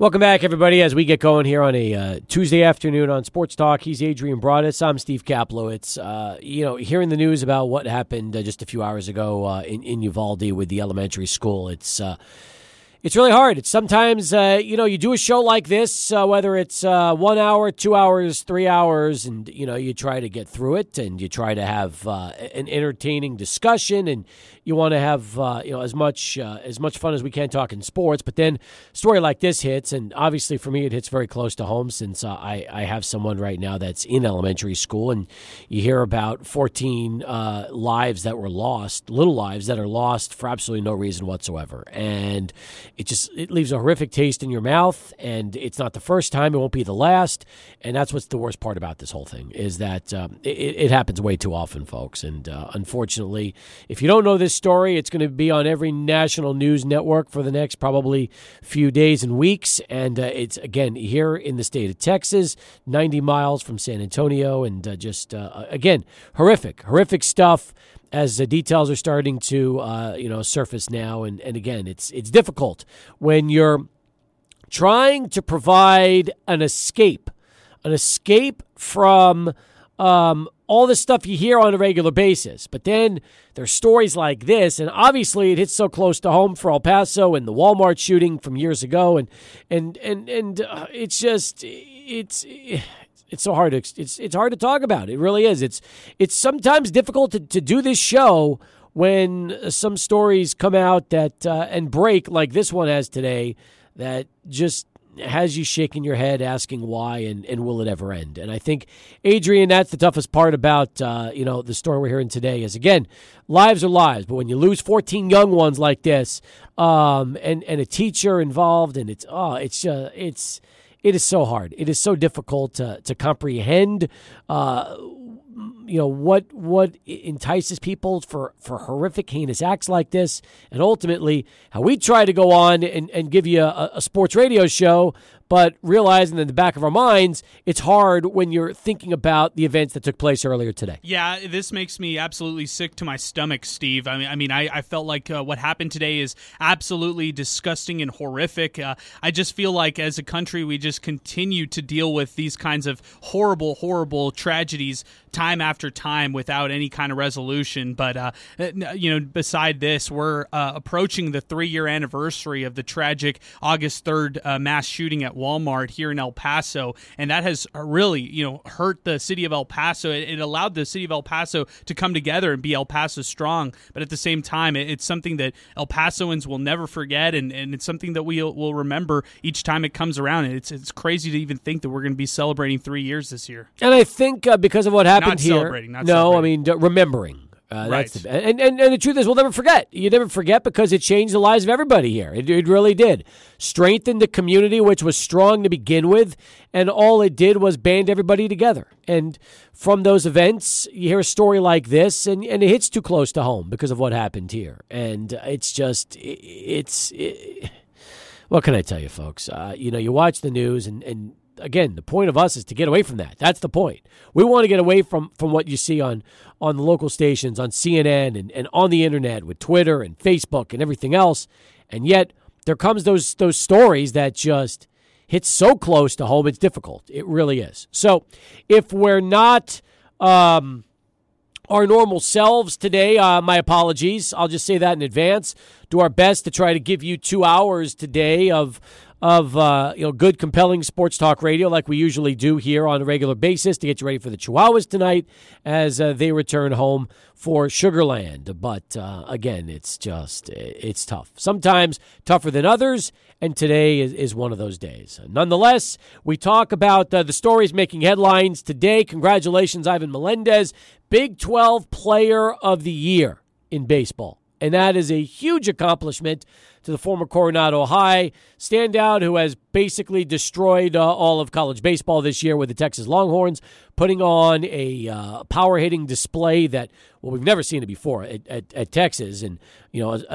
Welcome back, everybody, as we get going here on a Tuesday afternoon on Sports Talk. He's Adrian Broaddus. I'm Steve Kaplowitz. Hearing the news about what happened just a few hours ago in Uvalde with the elementary school, it's really hard. It's sometimes, you do a show like this, whether it's 1 hour, 2 hours, 3 hours, and, you try to get through it and you try to have an entertaining discussion and you want to have, as much fun as we can talking sports. But then a story like this hits, and obviously for me it hits very close to home since I have someone right now that's in elementary school, and you hear about 14 lives that were lost, little lives that are lost for absolutely no reason whatsoever. And it leaves a horrific taste in your mouth, and it's not the first time. It won't be the last, and that's what's the worst part about this whole thing is that it happens way too often, folks. And unfortunately, if you don't know this story, it's going to be on every national news network for the next probably few days and weeks. And it's, again, here in the state of Texas, 90 miles from San Antonio, and again, horrific stuff as the details are starting to surface now. And again, it's difficult when you're trying to provide an escape from all the stuff you hear on a regular basis. But then there's stories like this, and obviously it hits so close to home for El Paso and the Walmart shooting from years ago, and it's just it's so hard. It's hard to talk about. It really is. It's sometimes difficult to do this show when some stories come out that and break like this one has today that just has you shaking your head, asking why and will it ever end? And I think, Adrian, that's the toughest part about the story we're hearing today is, again, lives are lives. But when you lose 14 young ones like this, and a teacher involved, and it is so hard. It is so difficult to comprehend. What entices people for horrific, heinous acts like this, and ultimately how we try to go on and give you a sports radio show, but realizing in the back of our minds, it's hard when you're thinking about the events that took place earlier today. Yeah, this makes me absolutely sick to my stomach, Steve. I felt like what happened today is absolutely disgusting and horrific. I just feel like as a country, we just continue to deal with these kinds of horrible, horrible tragedies time after time without any kind of resolution. But, beside this, we're approaching the 3-year anniversary of the tragic August 3rd mass shooting at Walmart here in El Paso, and that has really, hurt the city of El Paso. It allowed the city of El Paso to come together and be El Paso strong, but at the same time, it's something that El Pasoans will never forget, and it's something that we will remember each time it comes around. And it's crazy to even think that we're going to be celebrating 3 years this year. And I think because of what happened not here, celebrating, not no, celebrating. I mean remembering. Right. That's and the truth is we'll never forget. You never forget because it changed the lives of everybody here. It really did. Strengthened the community, which was strong to begin with, and all it did was band everybody together. And from those events, you hear a story like this, and it hits too close to home because of what happened here. And it's just, what can I tell you, folks? You watch the news and again, the point of us is to get away from that. That's the point. We want to get away from what you see on the local stations, on CNN and on the internet with Twitter and Facebook and everything else. And yet there comes those stories that just hit so close to home. It's difficult. It really is. So if we're not our normal selves today, my apologies. I'll just say that in advance. Do our best to try to give you 2 hours today of good, compelling sports talk radio like we usually do here on a regular basis to get you ready for the Chihuahuas tonight as they return home for Sugarland. But, again, it's tough. Sometimes tougher than others, and today is one of those days. Nonetheless, we talk about the stories making headlines today. Congratulations, Ivan Melendez, Big 12 Player of the Year in baseball. And that is a huge accomplishment to the former Coronado High standout who has basically destroyed all of college baseball this year with the Texas Longhorns, putting on a power-hitting display that, well, we've never seen it before at Texas. And,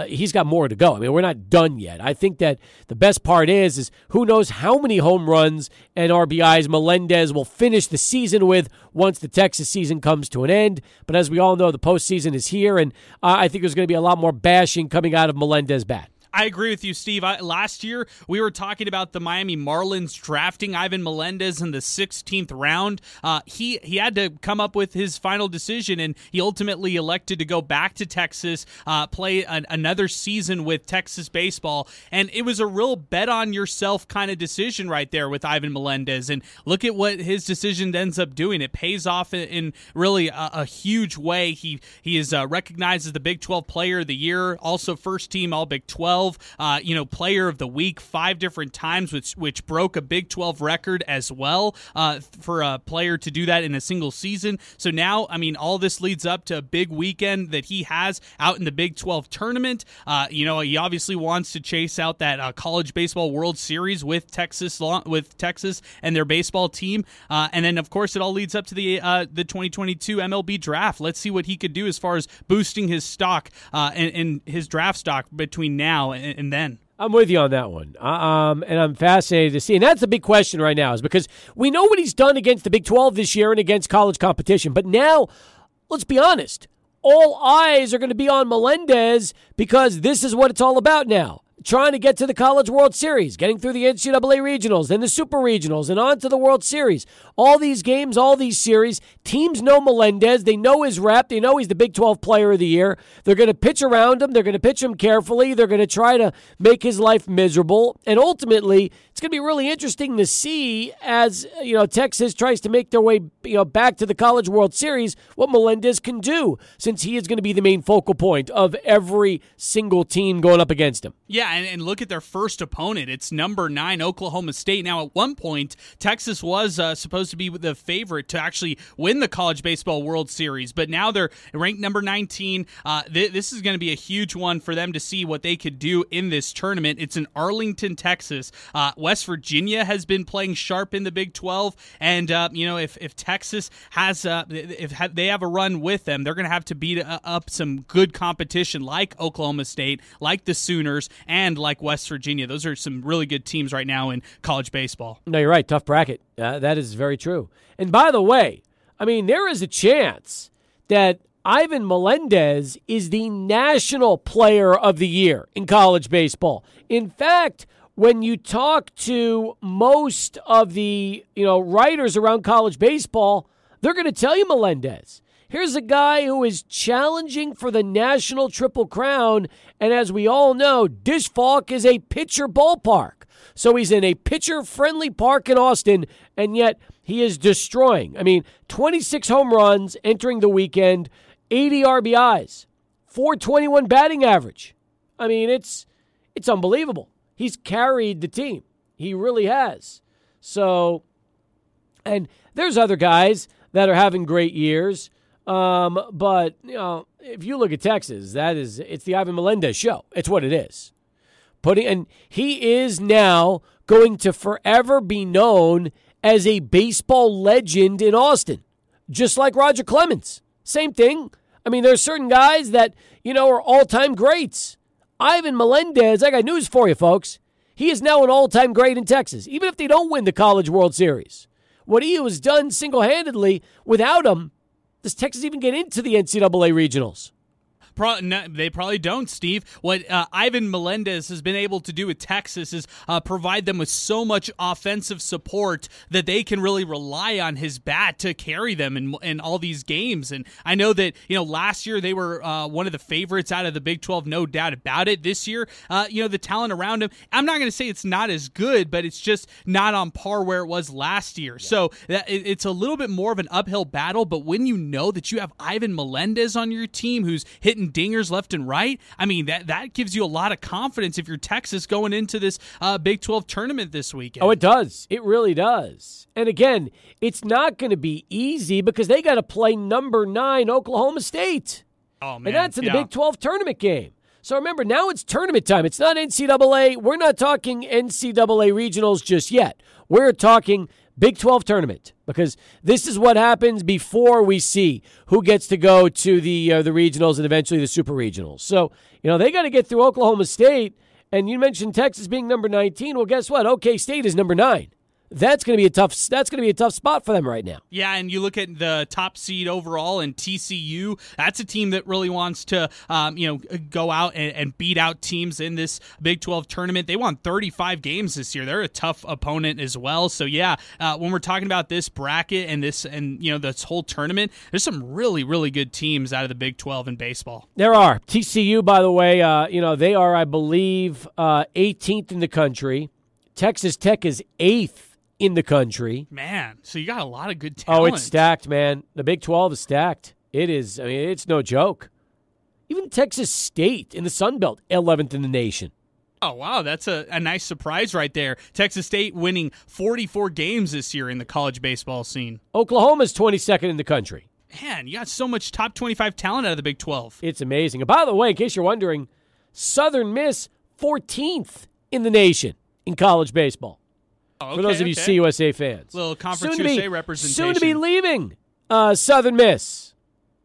he's got more to go. I mean, we're not done yet. I think that the best part is who knows how many home runs and RBIs Melendez will finish the season with once the Texas season comes to an end. But as we all know, the postseason is here, and I think there's going to be a lot more bashing coming out of Melendez's bat. I agree with you, Steve. Last year, we were talking about the Miami Marlins drafting Ivan Melendez in the 16th round. He had to come up with his final decision, and he ultimately elected to go back to Texas, play another season with Texas baseball. And it was a real bet on yourself kind of decision right there with Ivan Melendez. And look at what his decision ends up doing. It pays off in really a huge way. He is recognized as the Big 12 Player of the Year, also first team All Big 12, Player of the Week 5 different times, which broke a Big 12 record as well for a player to do that in a single season. So now, I mean, all this leads up to a big weekend that he has out in the Big 12 tournament. He obviously wants to chase out that College Baseball World Series with Texas and their baseball team. And then, of course, it all leads up to the 2022 MLB draft. Let's see what he could do as far as boosting his stock and his draft stock between now and then. I'm with you on that one, and I'm fascinated to see. And that's the big question right now, is because we know what he's done against the Big 12 this year and against college competition. But now, let's be honest, all eyes are going to be on Melendez, because this is what it's all about now. Trying to get to the College World Series, getting through the NCAA regionals, then the Super Regionals, and on to the World Series. All these games, all these series, teams know Melendez. They know his rep. They know he's the Big 12 Player of the Year. They're going to pitch around him. They're going to pitch him carefully. They're going to try to make his life miserable. And ultimately, it's going to be really interesting to see, as Texas tries to make their way back to the College World Series, what Melendez can do, since he is going to be the main focal point of every single team going up against him. Yeah. And look at their first opponent. It's number 9, Oklahoma State. Now, at one point, Texas was supposed to be the favorite to actually win the College Baseball World Series, but now they're ranked number 19. This is going to be a huge one for them to see what they could do in this tournament. It's in Arlington, Texas. West Virginia has been playing sharp in the Big 12, and if Texas has they have a run with them, they're going to beat up some good competition like Oklahoma State, like the Sooners, and like West Virginia. Those are some really good teams right now in college baseball. No, you're right. Tough bracket. That is very true. And by the way, I mean, there is a chance that Ivan Melendez is the National Player of the Year in college baseball. In fact, when you talk to most of the writers around college baseball, they're going to tell you Melendez. Here's a guy who is challenging for the National Triple Crown, and as we all know, Dish Falk is a pitcher ballpark. So he's in a pitcher-friendly park in Austin, and yet he is destroying. 26 home runs entering the weekend, 80 RBIs, .421 batting average. It's unbelievable. He's carried the team. He really has. So, and there's other guys that are having great years. But if you look at Texas, it's the Ivan Melendez show. It's what it is. And he is now going to forever be known as a baseball legend in Austin, just like Roger Clemens. Same thing. There's certain guys that are all-time greats. Ivan Melendez, I got news for you, folks. He is now an all-time great in Texas, even if they don't win the College World Series. What he has done single-handedly without him. Does Texas even get into the NCAA regionals? No, they probably don't, Steve. What Ivan Melendez has been able to do with Texas is provide them with so much offensive support that they can really rely on his bat to carry them in all these games. And I know that last year they were one of the favorites out of the Big 12, no doubt about it. This year, the talent around him, I'm not going to say it's not as good, but it's just not on par where it was last year. Yeah. So it's a little bit more of an uphill battle, but when you know that you have Ivan Melendez on your team who's hitting dingers left and right, that gives you a lot of confidence if you're Texas going into this Big 12 tournament this weekend. Oh, it does. It really does. And again, it's not going to be easy because they got to play number 9 Oklahoma State. Oh, man. And that's in the Big 12 tournament game. So remember, now it's tournament time. It's not NCAA. We're not talking NCAA regionals just yet. We're talking Big 12 tournament, because this is what happens before we see who gets to go to the regionals and eventually the super regionals. So, they got to get through Oklahoma State, and you mentioned Texas being number 19. Well, guess what? OK State is number 9. That's going to be a tough spot for them right now. Yeah, and you look at the top seed overall in TCU. That's a team that really wants to go out and beat out teams in this Big 12 tournament. They won 35 games this year. They're a tough opponent as well. So yeah, when we're talking about this bracket and this whole tournament, there's some really, really good teams out of the Big 12 in baseball. There are. TCU, by the way, they are, I believe, 18th in the country. Texas Tech is 8th. In the country. Man, so you got a lot of good talent. Oh, it's stacked, man. The Big 12 is stacked. It is. I mean, it's no joke. Even Texas State in the Sun Belt, 11th in the nation. Oh, wow, that's a nice surprise right there. Texas State winning 44 games this year in the college baseball scene. Oklahoma's 22nd in the country. Man, you got so much top 25 talent out of the Big 12. It's amazing. And by the way, in case you're wondering, Southern Miss, 14th in the nation in college baseball. For those of you CUSA fans. Little Conference USA representation. Soon to be leaving Southern Miss.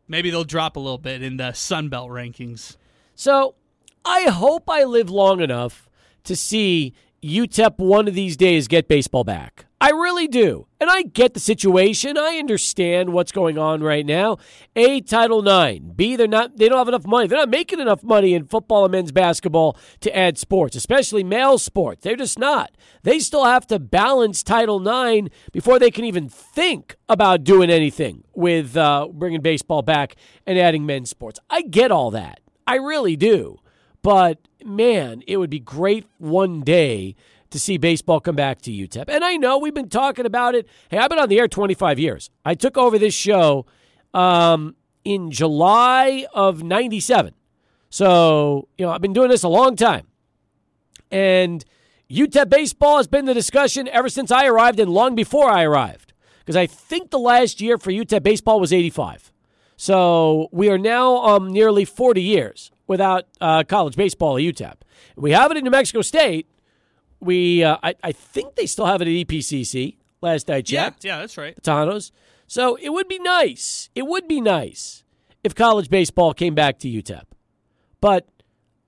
Maybe they'll drop a little bit in the Sun Belt rankings. So I hope I live long enough to see UTEP one of these days get baseball back. I really do. And I get the situation. I understand what's going on right now. A, Title IX. B, they don't have enough money. They're not making enough money in football and men's basketball to add sports, especially male sports. They're just not. They still have to balance Title IX before they can even think about doing anything with bringing baseball back and adding men's sports. I get all that. I really do. But, man, it would be great one day to see baseball come back to UTEP. And I know we've been talking about it. Hey, I've been on the air 25 years. I took over this show in July of 97. So, I've been doing this a long time. And UTEP baseball has been the discussion ever since I arrived and long before I arrived. Because I think the last year for UTEP baseball was 85. So we are now nearly 40 years without college baseball at UTEP. We have it in New Mexico State. We, I think they still have it at EPCC, last I checked. Yeah, that's right. The Tanos. So it would be nice. It would be nice if college baseball came back to UTEP. But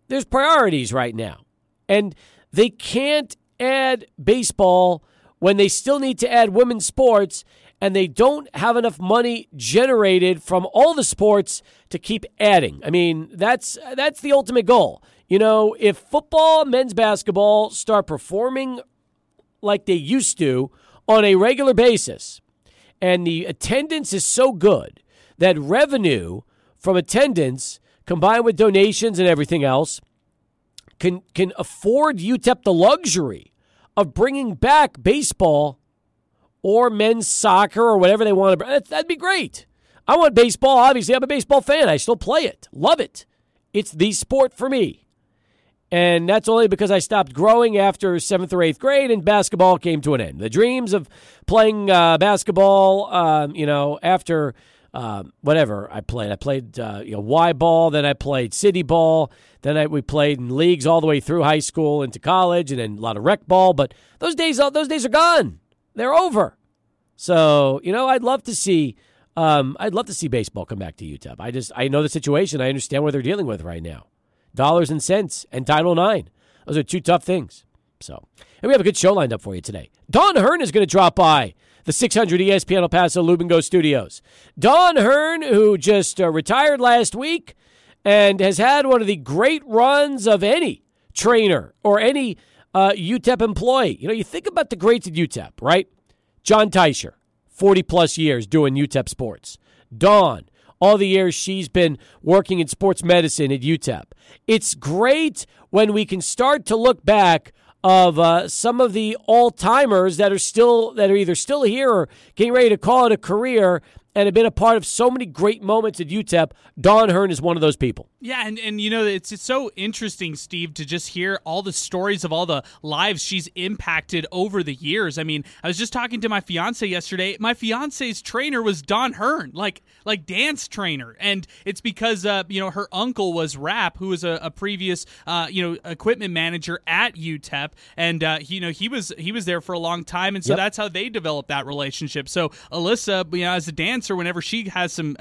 there's priorities right now. And they can't add baseball when they still need to add women's sports, and they don't have enough money generated from all the sports to keep adding. I mean, that's the ultimate goal. If football, men's basketball start performing like they used to on a regular basis, and the attendance is so good that revenue from attendance combined with donations and everything else can afford UTEP the luxury of bringing back baseball or men's soccer or whatever they want to bring. That'd be great. I want baseball. Obviously, I'm a baseball fan. I still play it. Love it. It's the sport for me. And that's only because I stopped growing after 7th or 8th grade and basketball came to an end. The dreams of playing basketball, after whatever I played. I played Y ball, then I played city ball, then we played in leagues all the way through high school into college, and then a lot of rec ball. But those days are gone. They're over. So, I'd love to see baseball come back to UTEP. I know the situation. I understand what they're dealing with right now. Dollars and cents and Title IX. Those are two tough things. So, and we have a good show lined up for you today. Dawn Hearn is going to drop by the 600 ESPN El Paso Lubingo Studios. Dawn Hearn, who just retired last week and has had one of the great runs of any trainer or any UTEP employee. You think about the greats at UTEP, right? John Teicher, 40-plus years doing UTEP sports. Dawn, all the years she's been working in sports medicine at UTEP. It's great when we can start to look back of some of the all-timers that are either still here or getting ready to call it a career and have been a part of so many great moments at UTEP. Dawn Hearn is one of those people. Yeah, and it's so interesting, Steve, to just hear all the stories of all the lives she's impacted over the years. I mean, I was just talking to my fiance yesterday. My fiance's trainer was Dawn Hearn, like dance trainer, and it's because her uncle was Rapp, who was a previous equipment manager at UTEP, and he was there for a long time, and so That's how they developed that relationship. So Alyssa, as a dance Spencer, whenever she has some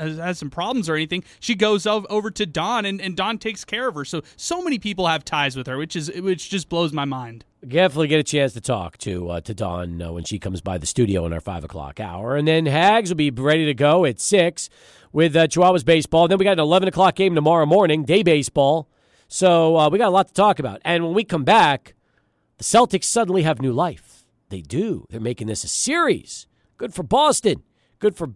problems or anything, she goes over to Dawn, and Dawn takes care of her. So many people have ties with her, which just blows my mind. Definitely get a chance to talk to Dawn when she comes by the studio in our 5 o'clock hour. And then Hags will be ready to go at 6 with Chihuahuas baseball. Then we got an 11 o'clock game tomorrow morning, day baseball. So we got a lot to talk about. And when we come back, the Celtics suddenly have new life. They do. They're making this a series. Good for Boston. Good for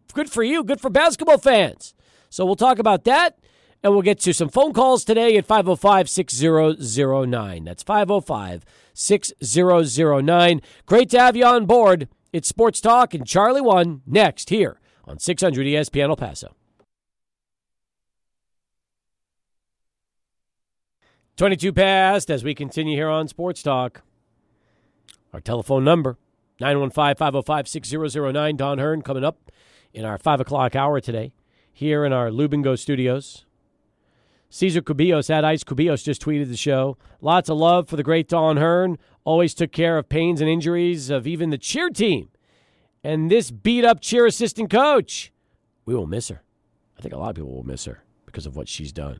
you. Good for basketball fans. So we'll talk about that. And we'll get to some phone calls today at 505-6009. That's 505-6009. Great to have you on board. It's Sports Talk and Charlie One next here on 600 ESPN El Paso. 22 past as we continue here on Sports Talk. Our telephone number, 915-505-6009. Dawn Hearn coming up in our 5 o'clock hour today here in our Lubingo studios. Cesar Cubillos, at Ice Cubillos, just tweeted the show. Lots of love for the great Dawn Hearn. Always took care of pains and injuries of even the cheer team. And this beat-up cheer assistant coach, we will miss her. I think a lot of people will miss her because of what she's done.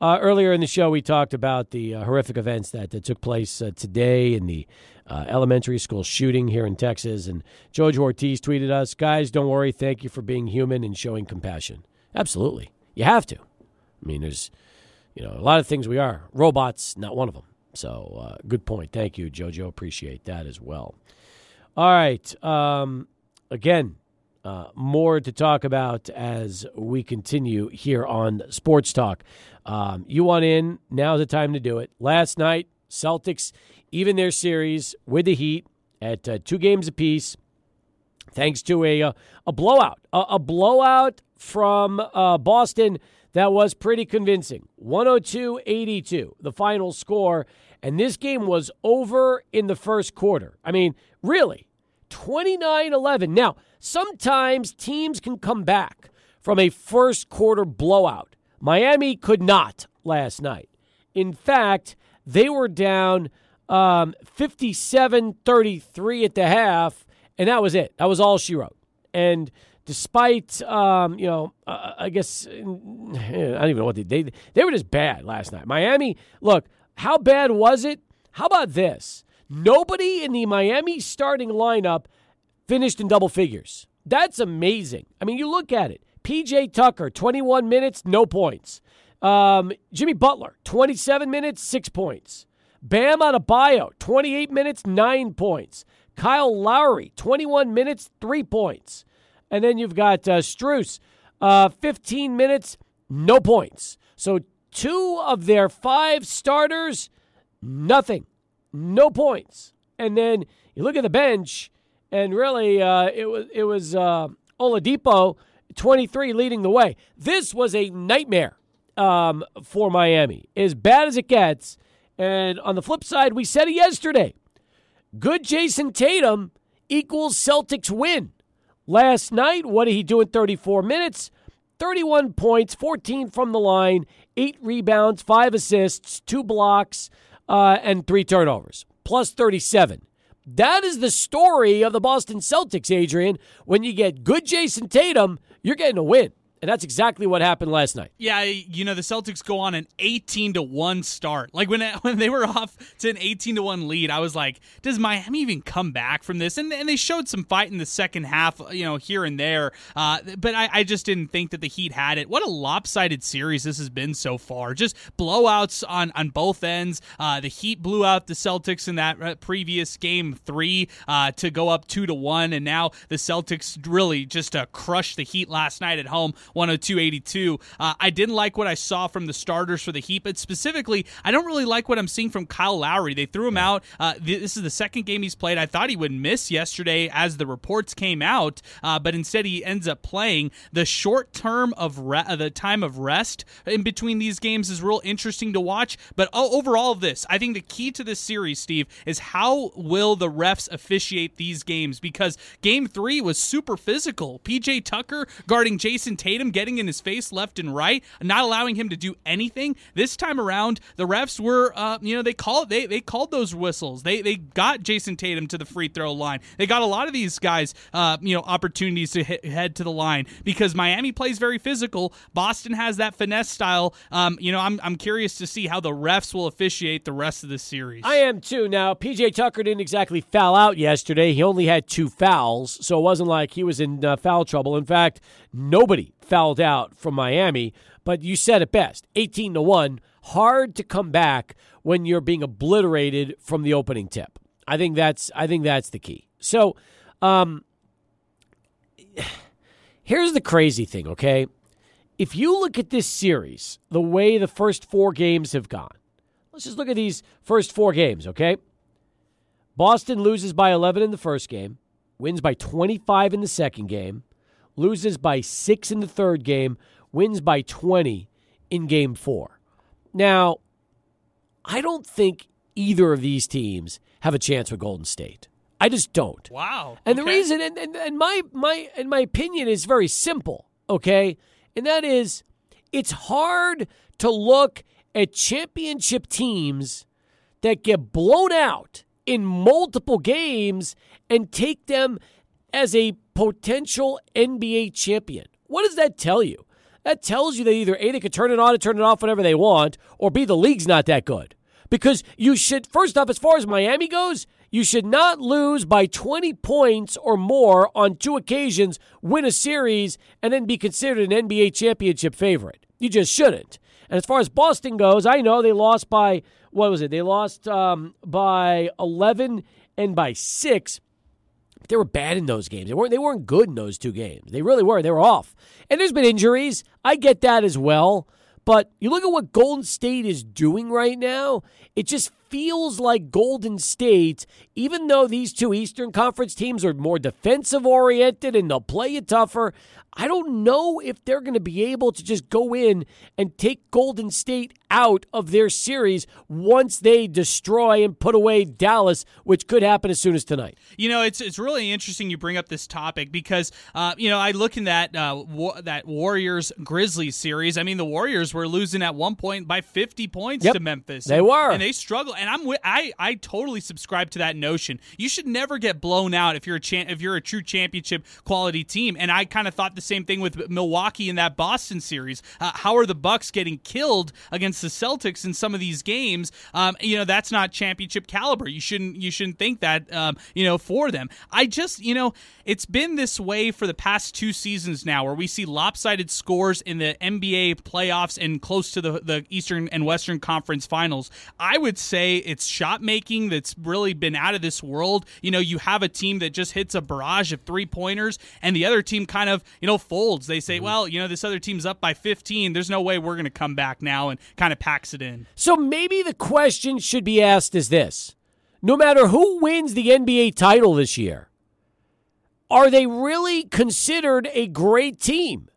Earlier in the show, we talked about the horrific events that took place today in the elementary school shooting here in Texas. And George Ortiz tweeted us, guys, don't worry. Thank you for being human and showing compassion. Absolutely. You have to. I mean, there's, a lot of things we are. Robots, not one of them. So, good point. Thank you, JoJo. Appreciate that as well. All right. Again, more to talk about as we continue here on Sports Talk. You want in. Now's the time to do it. Last night, Celtics, even their series with the Heat at 2 games apiece, thanks to a blowout. A blowout from Boston. That was pretty convincing. 102-82, the final score. And this game was over in the first quarter. I mean, really, 29-11. Now, sometimes teams can come back from a first quarter blowout. Miami could not last night. In fact, they were down 57-33 at the half, and that was it. That was all she wrote. And despite, I guess, I don't even know what they were just bad last night. Miami, look, how bad was it? How about this? Nobody in the Miami starting lineup finished in double figures. That's amazing. I mean, you look at it. P.J. Tucker, 21 minutes, no points. Jimmy Butler, 27 minutes, 6 points. Bam Adebayo, 28 minutes, 9 points. Kyle Lowry, 21 minutes, 3 points. And then you've got Strus, 15 minutes, no points. So 2 of their 5 starters, nothing, no points. And then you look at the bench, and really it was Oladipo, 23, leading the way. This was a nightmare for Miami, as bad as it gets. And on the flip side, we said it yesterday. Good Jason Tatum equals Celtics win. Last night, what did he do in 34 minutes? 31 points, 14 from the line, 8 rebounds, 5 assists, 2 blocks, and 3 turnovers, plus 37. That is the story of the Boston Celtics, Adrian. When you get good Jason Tatum, you're getting a win. And that's exactly what happened last night. Yeah, the Celtics go on an 18-1 start. Like when they were off to an 18-1 lead, I was like, does Miami even come back from this? And they showed some fight in the second half, here and there. But I just didn't think that the Heat had it. What a lopsided series this has been so far. Just blowouts on both ends. The Heat blew out the Celtics in that previous game 3 to go up 2-1. And now the Celtics really just crushed the Heat last night at home. 102-82. I didn't like what I saw from the starters for the Heat, but specifically, I don't really like what I'm seeing from Kyle Lowry. They threw him out. This is the second game he's played. I thought he would miss yesterday as the reports came out, but instead he ends up playing. The short term of the time of rest in between these games is real interesting to watch, but overall this, I think the key to this series, Steve, is how will the refs officiate these games, because game 3 was super physical. P.J. Tucker guarding Jason Tatum Tatum getting in his face left and right, not allowing him to do anything. This time around, the refs were, they called those whistles. They got Jason Tatum to the free throw line. They got a lot of these guys, opportunities to head to the line because Miami plays very physical. Boston has that finesse style. I'm curious to see how the refs will officiate the rest of the series. I am too. Now, P.J. Tucker didn't exactly foul out yesterday. He only had 2 fouls, so it wasn't like he was in foul trouble. In fact, nobody fouled out from Miami, but you said it best, 18-1, hard to come back when you're being obliterated from the opening tip. I think that's the key. So, here's the crazy thing, okay? If you look at this series, the way the first 4 games have gone, let's just look at these first 4 games, okay? Boston loses by 11 in the first game, wins by 25 in the second game, loses by 6 in the third game, wins by 20 in game 4. Now, I don't think either of these teams have a chance with Golden State. I just don't. Wow. And okay. The reason, and my opinion is very simple, okay? And that is, it's hard to look at championship teams that get blown out in multiple games and take them as a potential NBA champion. What does that tell you? That tells you that either A, they could turn it on and turn it off whenever they want, or B, the league's not that good. Because you should, first off, as far as Miami goes, you should not lose by 20 points or more on 2 occasions, win a series, and then be considered an NBA championship favorite. You just shouldn't. And as far as Boston goes, I know they lost by, what was it? They lost by 11 and by 6. They were bad in those games. They weren't good in those 2 games. They really were. They were off. And there's been injuries. I get that as well. But you look at what Golden State is doing right now, it just feels like Golden State, even though these 2 Eastern Conference teams are more defensive-oriented and they'll play you tougher, I don't know if they're going to be able to just go in and take Golden State out of their series once they destroy and put away Dallas, which could happen as soon as tonight. You know, it's really interesting you bring up this topic because, I look in that Warriors-Grizzlies series. I mean, the Warriors were losing at one point by 50 points to Memphis. They were. And they struggled. And I totally subscribe to that notion. You should never get blown out if you're a true championship quality team. And I kind of thought the same thing with Milwaukee in that Boston series. How are the Bucks getting killed against the Celtics in some of these games? That's not championship caliber. You shouldn't think that. For them, I just it's been this way for the past 2 seasons now, where we see lopsided scores in the NBA playoffs and close to the Eastern and Western Conference Finals. I would say it's shot making that's really been out of this world. You have a team that just hits a barrage of 3-pointers and the other team kind of, folds. They say, well, this other team's up by 15. There's no way we're going to come back now, and kind of packs it in. So maybe the question should be asked is this. No matter who wins the NBA title this year, are they really considered a great team?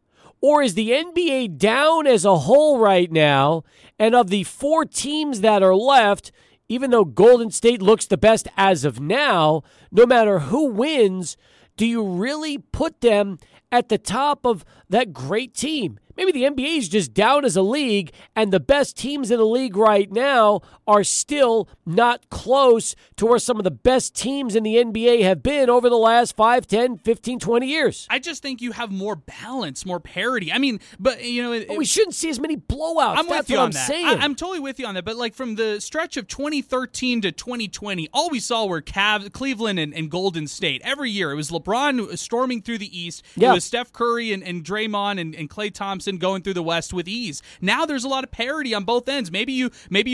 Or is the NBA down as a whole right now? And of the 4 teams that are left, even though Golden State looks the best as of now, no matter who wins, do you really put them at the top of that great team? Maybe the NBA is just down as a league, and the best teams in the league right now are still not close to where some of the best teams in the NBA have been over the last 5, 10, 15, 20 years. I just think you have more balance, more parity. I mean, but, we shouldn't see as many blowouts. That's what I'm saying. I'm totally with you on that. But, from the stretch of 2013 to 2020, all we saw were Cleveland and Golden State. Every year, it was LeBron storming through the East. Yeah. It was Steph Curry and Draymond and Klay Thompson going through the West with ease. Now there's a lot of parity on both ends. Maybe you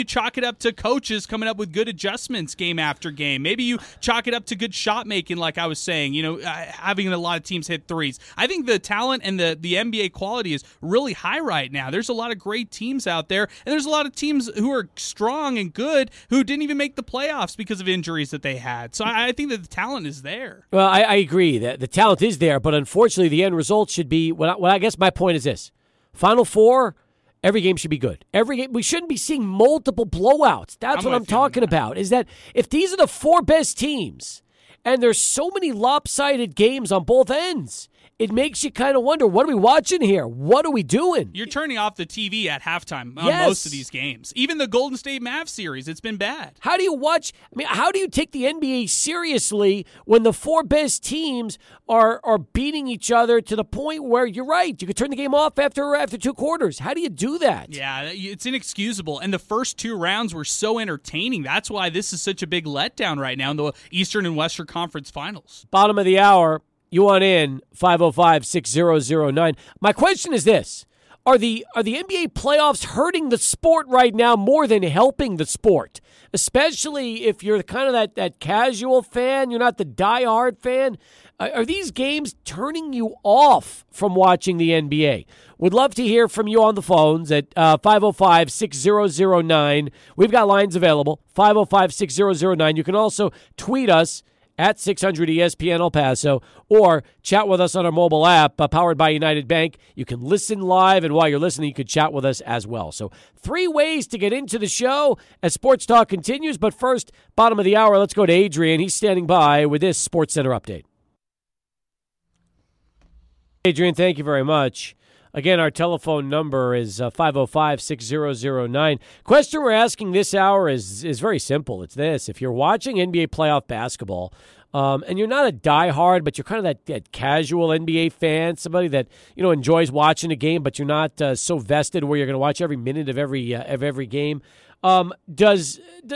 chalk it up to coaches coming up with good adjustments game after game. Maybe you chalk it up to good shot making, like I was saying, having a lot of teams hit threes. I think the talent and the NBA quality is really high right now. There's a lot of great teams out there, and there's a lot of teams who are strong and good who didn't even make the playoffs because of injuries that they had. So I think that the talent is there. Well, I agree that the talent is there, but unfortunately the end result should be, I guess my point is this. Final 4, every game should be good. Every game, we shouldn't be seeing multiple blowouts. That's what I'm talking about, is that if these are the 4 best teams and there's so many lopsided games on both ends, it makes you kind of wonder, what are we watching here? What are we doing? You're turning off the TV at halftime on most of these games. Even the Golden State Mavs series, it's been bad. How do you watch? I mean, how do you take the NBA seriously when the four best teams are beating each other to the point where you're right, you could turn the game off after two quarters? How do you do that? Yeah, it's inexcusable. And the first two rounds were so entertaining. That's why this is such a big letdown right now in the Eastern and Western Conference Finals. Bottom of the hour, you want in 505-6009. My question is this: Are the NBA playoffs hurting the sport right now more than helping the sport? Especially if you're kind of that casual fan, you're not the diehard fan. Are these games turning you off from watching the NBA? Would love to hear from you on the phones at 505-6009. We've got lines available, 505-6009. You can also tweet us at 600 ESPN El Paso, or chat with us on our mobile app powered by United Bank. You can listen live, and while you're listening, you can chat with us as well. So three ways to get into the show as Sports Talk continues. But first, bottom of the hour, let's go to Adrian. He's standing by with this Sports Center update. Adrian, thank you very much. Again, our telephone number is 505-6009. Question we're asking this hour is very simple. It's this: if you're watching NBA playoff basketball, and you're not a diehard, but you're kind of that casual NBA fan, somebody that enjoys watching a game, but you're not so vested where you're going to watch every minute of every game. Do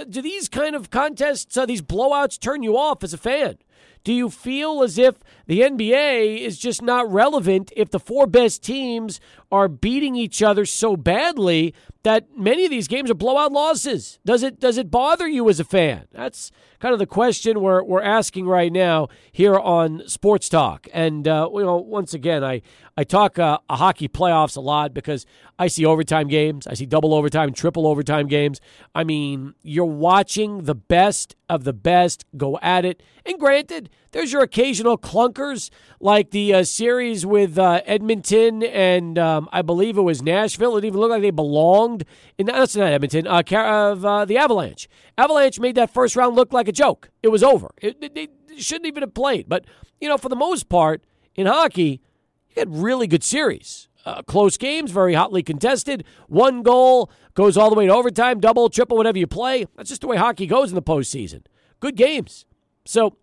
these kind of contests, these blowouts, turn you off as a fan? Do you feel as if the NBA is just not relevant if the four best teams are beating each other so badly that many of these games are blowout losses? Does it bother you as a fan? That's kind of the question we're asking right now here on Sports Talk. And once again, I talk hockey playoffs a lot because I see overtime games, I see double overtime, triple overtime games. I mean, you're watching the best of the best go at it. And granted, there's your occasional clunkers like the series with Edmonton and I believe it was Nashville. It even looked like they belonged in the Avalanche. Avalanche made that first round look like a joke. It was over. They shouldn't even have played. But, for the most part, in hockey, you get really good series. Close games, very hotly contested. One goal goes all the way to overtime, double, triple, whatever you play. That's just the way hockey goes in the postseason. Good games. So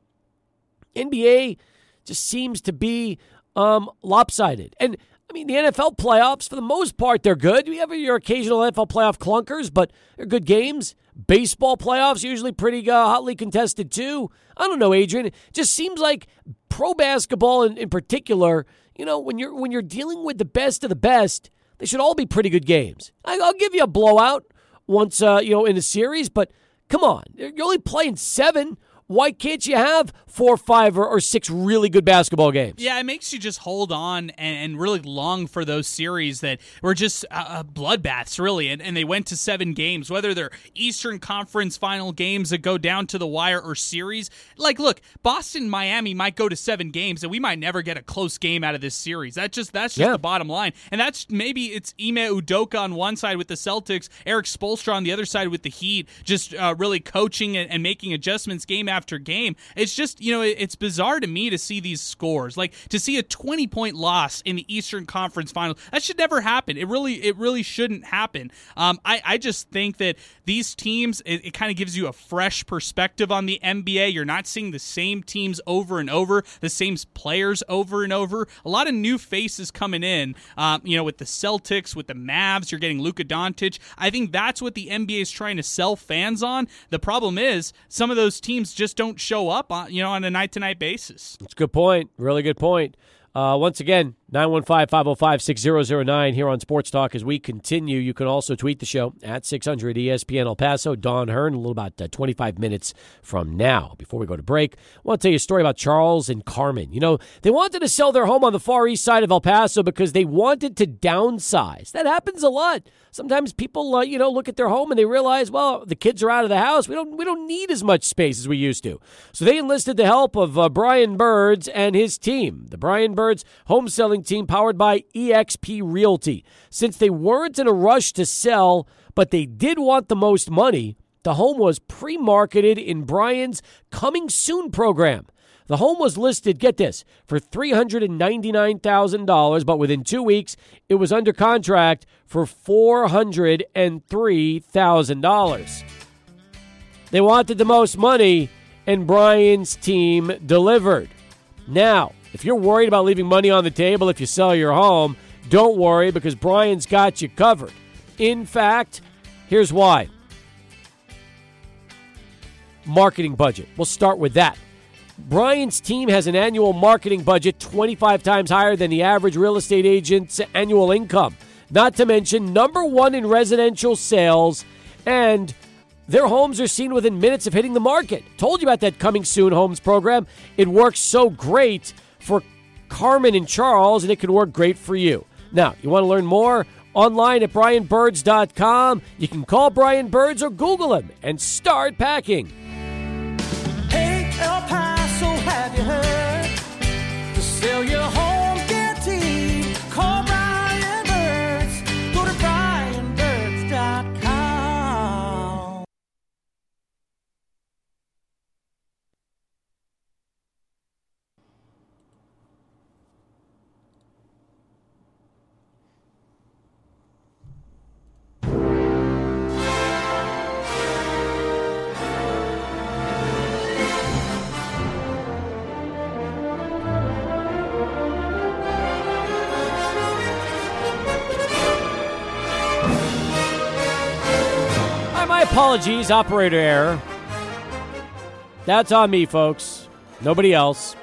NBA just seems to be lopsided. And, I mean, the NFL playoffs, for the most part, they're good. You have your occasional NFL playoff clunkers, but they're good games. Baseball playoffs, usually pretty hotly contested, too. I don't know, Adrian. It just seems like pro basketball in particular, when you're dealing with the best of the best, they should all be pretty good games. I'll give you a blowout once, in a series, but come on. You're only playing seven. Why can't you have 4, 5, or 6 really good basketball games? Yeah, it makes you just hold on and really long for those series that were just bloodbaths, really, and they went to 7 games, whether they're Eastern Conference final games that go down to the wire or series. Like, look, Boston, Miami might go to 7 games, and we might never get a close game out of this series. That's just the bottom line. And that's maybe it's Ime Udoka on one side with the Celtics, Eric Spoelstra on the other side with the Heat, just really coaching and making adjustments game after game. It's just, it's bizarre to me to see these scores. Like, to see a 20-point loss in the Eastern Conference Finals, that should never happen. It really shouldn't happen. I just think that these teams, it kind of gives you a fresh perspective on the NBA. You're not seeing the same teams over and over, the same players over and over. A lot of new faces coming in, with the Celtics, with the Mavs, you're getting Luka Doncic. I think that's what the NBA is trying to sell fans on. The problem is some of those teams just don't show up on a night-to-night basis. That's a good point. Really good point. Once again, 915-505-6009 here on Sports Talk as we continue. You can also tweet the show at 600 ESPN El Paso. Dawn Hearn, a little about 25 minutes from now. Before we go to break, I want to tell you a story about Charles and Carmen. They wanted to sell their home on the far east side of El Paso because they wanted to downsize. That happens a lot. Sometimes people, look at their home and they realize, well, the kids are out of the house. We don't need as much space as we used to. So they enlisted the help of Brian Birds and his team, the Brian Birds home selling team powered by eXp Realty. Since they weren't in a rush to sell, but they did want the most money, the home was pre-marketed in Brian's Coming Soon program. The home was listed, get this, for $399,000, but within 2 weeks, it was under contract for $403,000. They wanted the most money, and Brian's team delivered. Now, if you're worried about leaving money on the table if you sell your home, don't worry, because Brian's got you covered. In fact, here's why. Marketing budget. We'll start with that. Brian's team has an annual marketing budget 25 times higher than the average real estate agent's annual income. Not to mention number one in residential sales, and their homes are seen within minutes of hitting the market. Told you about that Coming Soon Homes program. It works so great for Carmen and Charles, and it could work great for you. Now, you want to learn more? Online at brianbirds.com. You can call Brian Birds or Google him and start packing. Hey, El Paso, have you heard? To sell your home, guaranteed. Call Brian Birds. Go to brianbirds.com. Apologies, operator error. That's on me, folks. Nobody else.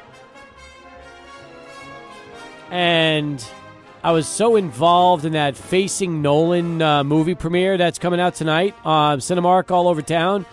And I was so involved in that Facing Nolan movie premiere that's coming out tonight, Cinemark all over town,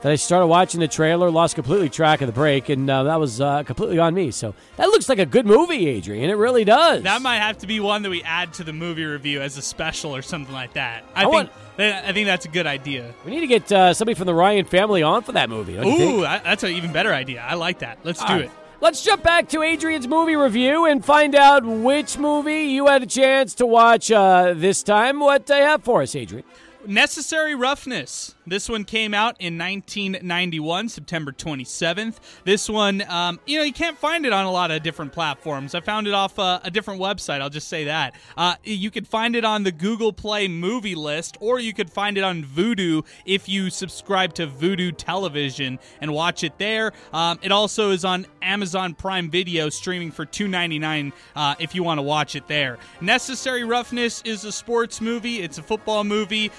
that I started watching the trailer, lost completely track of the break, and that was completely on me. So that looks like a good movie, Adrian. It really does. That might have to be one that we add to the movie review as a special or something like that. I think that's a good idea. We need to get somebody from the Ryan family on for that movie. Ooh, that's an even better idea. I like that. Let's do it. Let's jump back to Adrian's movie review and find out which movie you had a chance to watch this time. What do you have for us, Adrian? Necessary Roughness. This one came out in 1991, September 27th. This one, you can't find it on a lot of different platforms. I found it off a different website, I'll just say that. You could find it on the Google Play movie list, or you could find it on Vudu if you subscribe to Vudu Television and watch it there. It also is on Amazon Prime Video, streaming for $2.99 if you want to watch it there. Necessary Roughness is a sports movie. It's a football movie.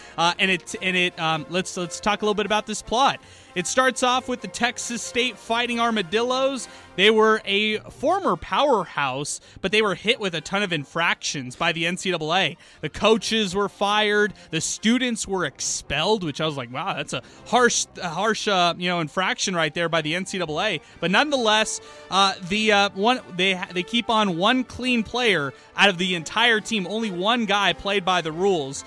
Let's talk a little bit about this plot. It starts off with the Texas State Fighting Armadillos. They were a former powerhouse, but they were hit with a ton of infractions by the NCAA. The coaches were fired. The students were expelled, which I was like, wow, that's a harsh infraction right there by the NCAA. But nonetheless, they keep on one clean player out of the entire team. Only one guy played by the rules.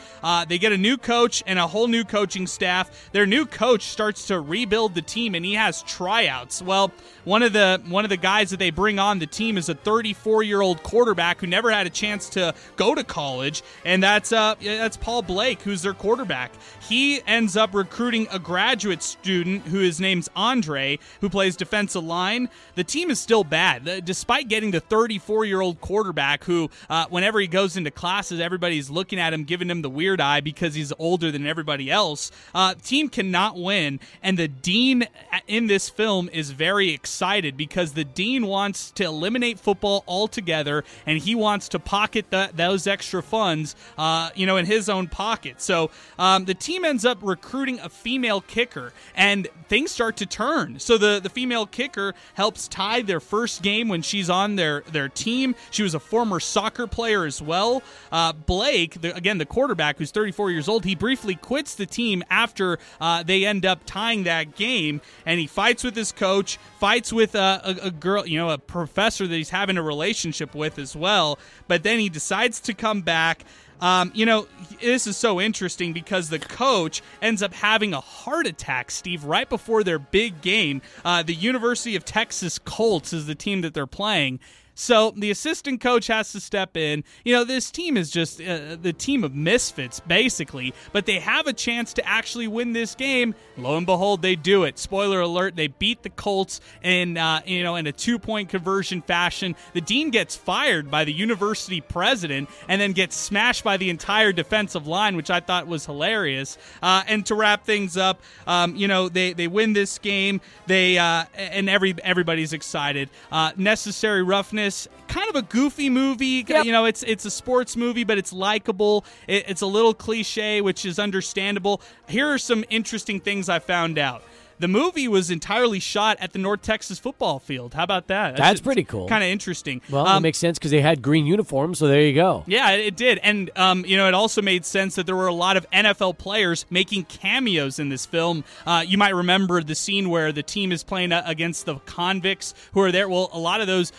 They get a new coach and a whole new coaching staff. Their new coach starts to rebuild the team, and he has tryouts. Well, one of the guys that they bring on the team is a 34-year-old quarterback who never had a chance to go to college, and that's Paul Blake, who's their quarterback. He ends up recruiting a graduate student who is named Andre, who plays defensive line. The team is still bad, despite getting the 34-year-old quarterback who, whenever he goes into classes, everybody's looking at him, giving him the weird eye because he's older than everybody else. Team cannot win, and the dean in this film is very excited because the dean wants to eliminate football altogether, and he wants to pocket those extra funds, in his own pocket. So the team ends up recruiting a female kicker, and things start to turn. So the female kicker helps tie their first game when she's on their team. She was a former soccer player as well. Blake, the quarterback, who's 34 years old, he briefly quits the team after they end up tying that game, and he fights with his coach, fights with a girl, a professor that he's having a relationship with as well, but then he decides to come back. This is so interesting because the coach ends up having a heart attack, Steve, right before their big game. The University of Texas Colts is the team that they're playing. So the assistant coach has to step in. You know, this team is just the team of misfits, basically, but they have a chance to actually win this game. Lo and behold, they do it. Spoiler alert, they beat the Colts in a two-point conversion fashion. The dean gets fired by the university president and then gets smashed by the entire defensive line, which I thought was hilarious. And to wrap things up, they win this game. They and everybody's excited. Necessary Roughness, kind of a goofy movie. Yep. You know, it's a sports movie, but it's likable. It's a little cliche, which is understandable. Here are some interesting things I found out. The movie was entirely shot at the North Texas football field. How about that? That's pretty cool. Kind of interesting. Well, it makes sense because they had green uniforms, so there you go. Yeah, it did. And, it also made sense that there were a lot of NFL players making cameos in this film. You might remember the scene where the team is playing against the convicts who are there. Well, a lot of those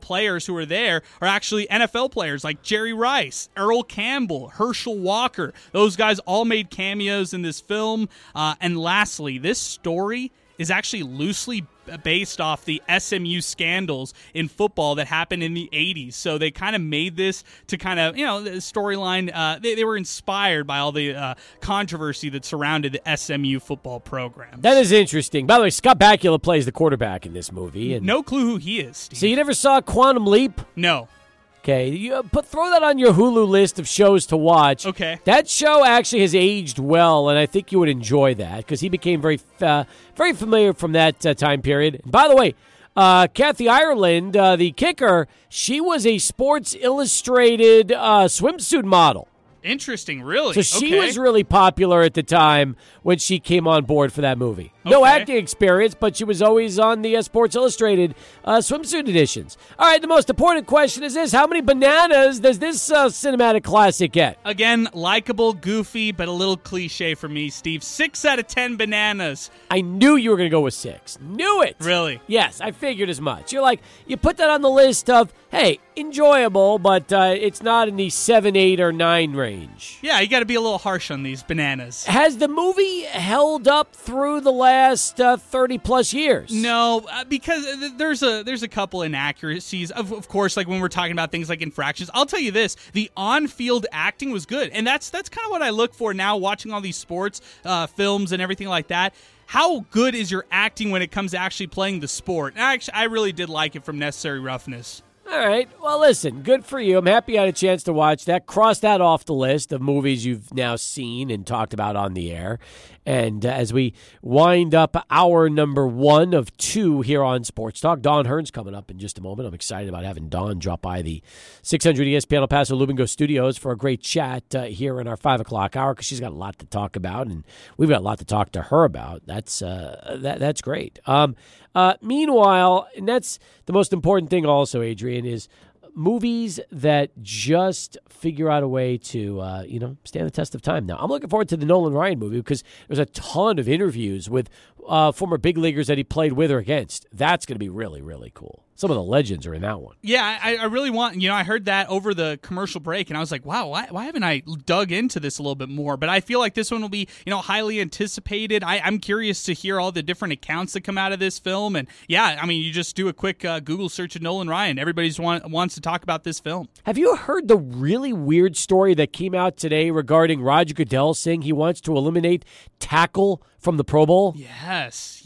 players who are there are actually NFL players like Jerry Rice, Earl Campbell, Herschel Walker. Those guys all made cameos in this film. And lastly, this story is actually loosely based off the SMU scandals in football that happened in the 80s. So they kind of made this to kind of, the storyline. They were inspired by all the controversy that surrounded the SMU football program. That is interesting. By the way, Scott Bakula plays the quarterback in this movie. And no clue who he is, Steve. So you never saw Quantum Leap? No. Okay, throw that on your Hulu list of shows to watch. Okay. That show actually has aged well, and I think you would enjoy that because he became very very familiar from that time period. And by the way, Kathy Ireland, the kicker, she was a Sports Illustrated swimsuit model. Interesting, really? So she was really popular at the time when she came on board for that movie. Okay. No acting experience, but she was always on the Sports Illustrated swimsuit editions. All right, the most important question is this. How many bananas does this cinematic classic get? Again, likable, goofy, but a little cliche for me, Steve. 6 out of 10 bananas. I knew you were going to go with 6. Knew it. Really? Yes, I figured as much. You're like, you put that on the list of, hey, enjoyable, but it's not in the 7, 8, or 9 range. Yeah, you got to be a little harsh on these bananas. Has the movie held up through the last 30-plus years? No, because there's a couple inaccuracies. Of course, like when we're talking about things like infractions. I'll tell you this, the on-field acting was good, and that's kind of what I look for now watching all these sports films and everything like that. How good is your acting when it comes to actually playing the sport? And I really did like it from Necessary Roughness. All right. Well, listen, good for you. I'm happy I had a chance to watch that. Cross that off the list of movies you've now seen and talked about on the air. And as we wind up hour number 1 of 2 here on Sports Talk, Dawn Hearn's coming up in just a moment. I'm excited about having Dawn drop by the 600 ESPN El Paso Lubingo Studios for a great chat here in our 5 o'clock hour because she's got a lot to talk about, and we've got a lot to talk to her about. That's great. Meanwhile, and that's the most important thing also, Adrian, is movies that just figure out a way to, stand the test of time. Now, I'm looking forward to the Nolan Ryan movie because there's a ton of interviews with former big leaguers that he played with or against. That's going to be really, really cool. Some of the legends are in that one. Yeah, I really want, I heard that over the commercial break, and I was like, wow, why haven't I dug into this a little bit more? But I feel like this one will be, highly anticipated. I'm curious to hear all the different accounts that come out of this film. And yeah, I mean, you just do a quick Google search of Nolan Ryan. Everybody wants to talk about this film. Have you heard the really weird story that came out today regarding Roger Goodell saying he wants to eliminate tackle from the Pro Bowl? Yes.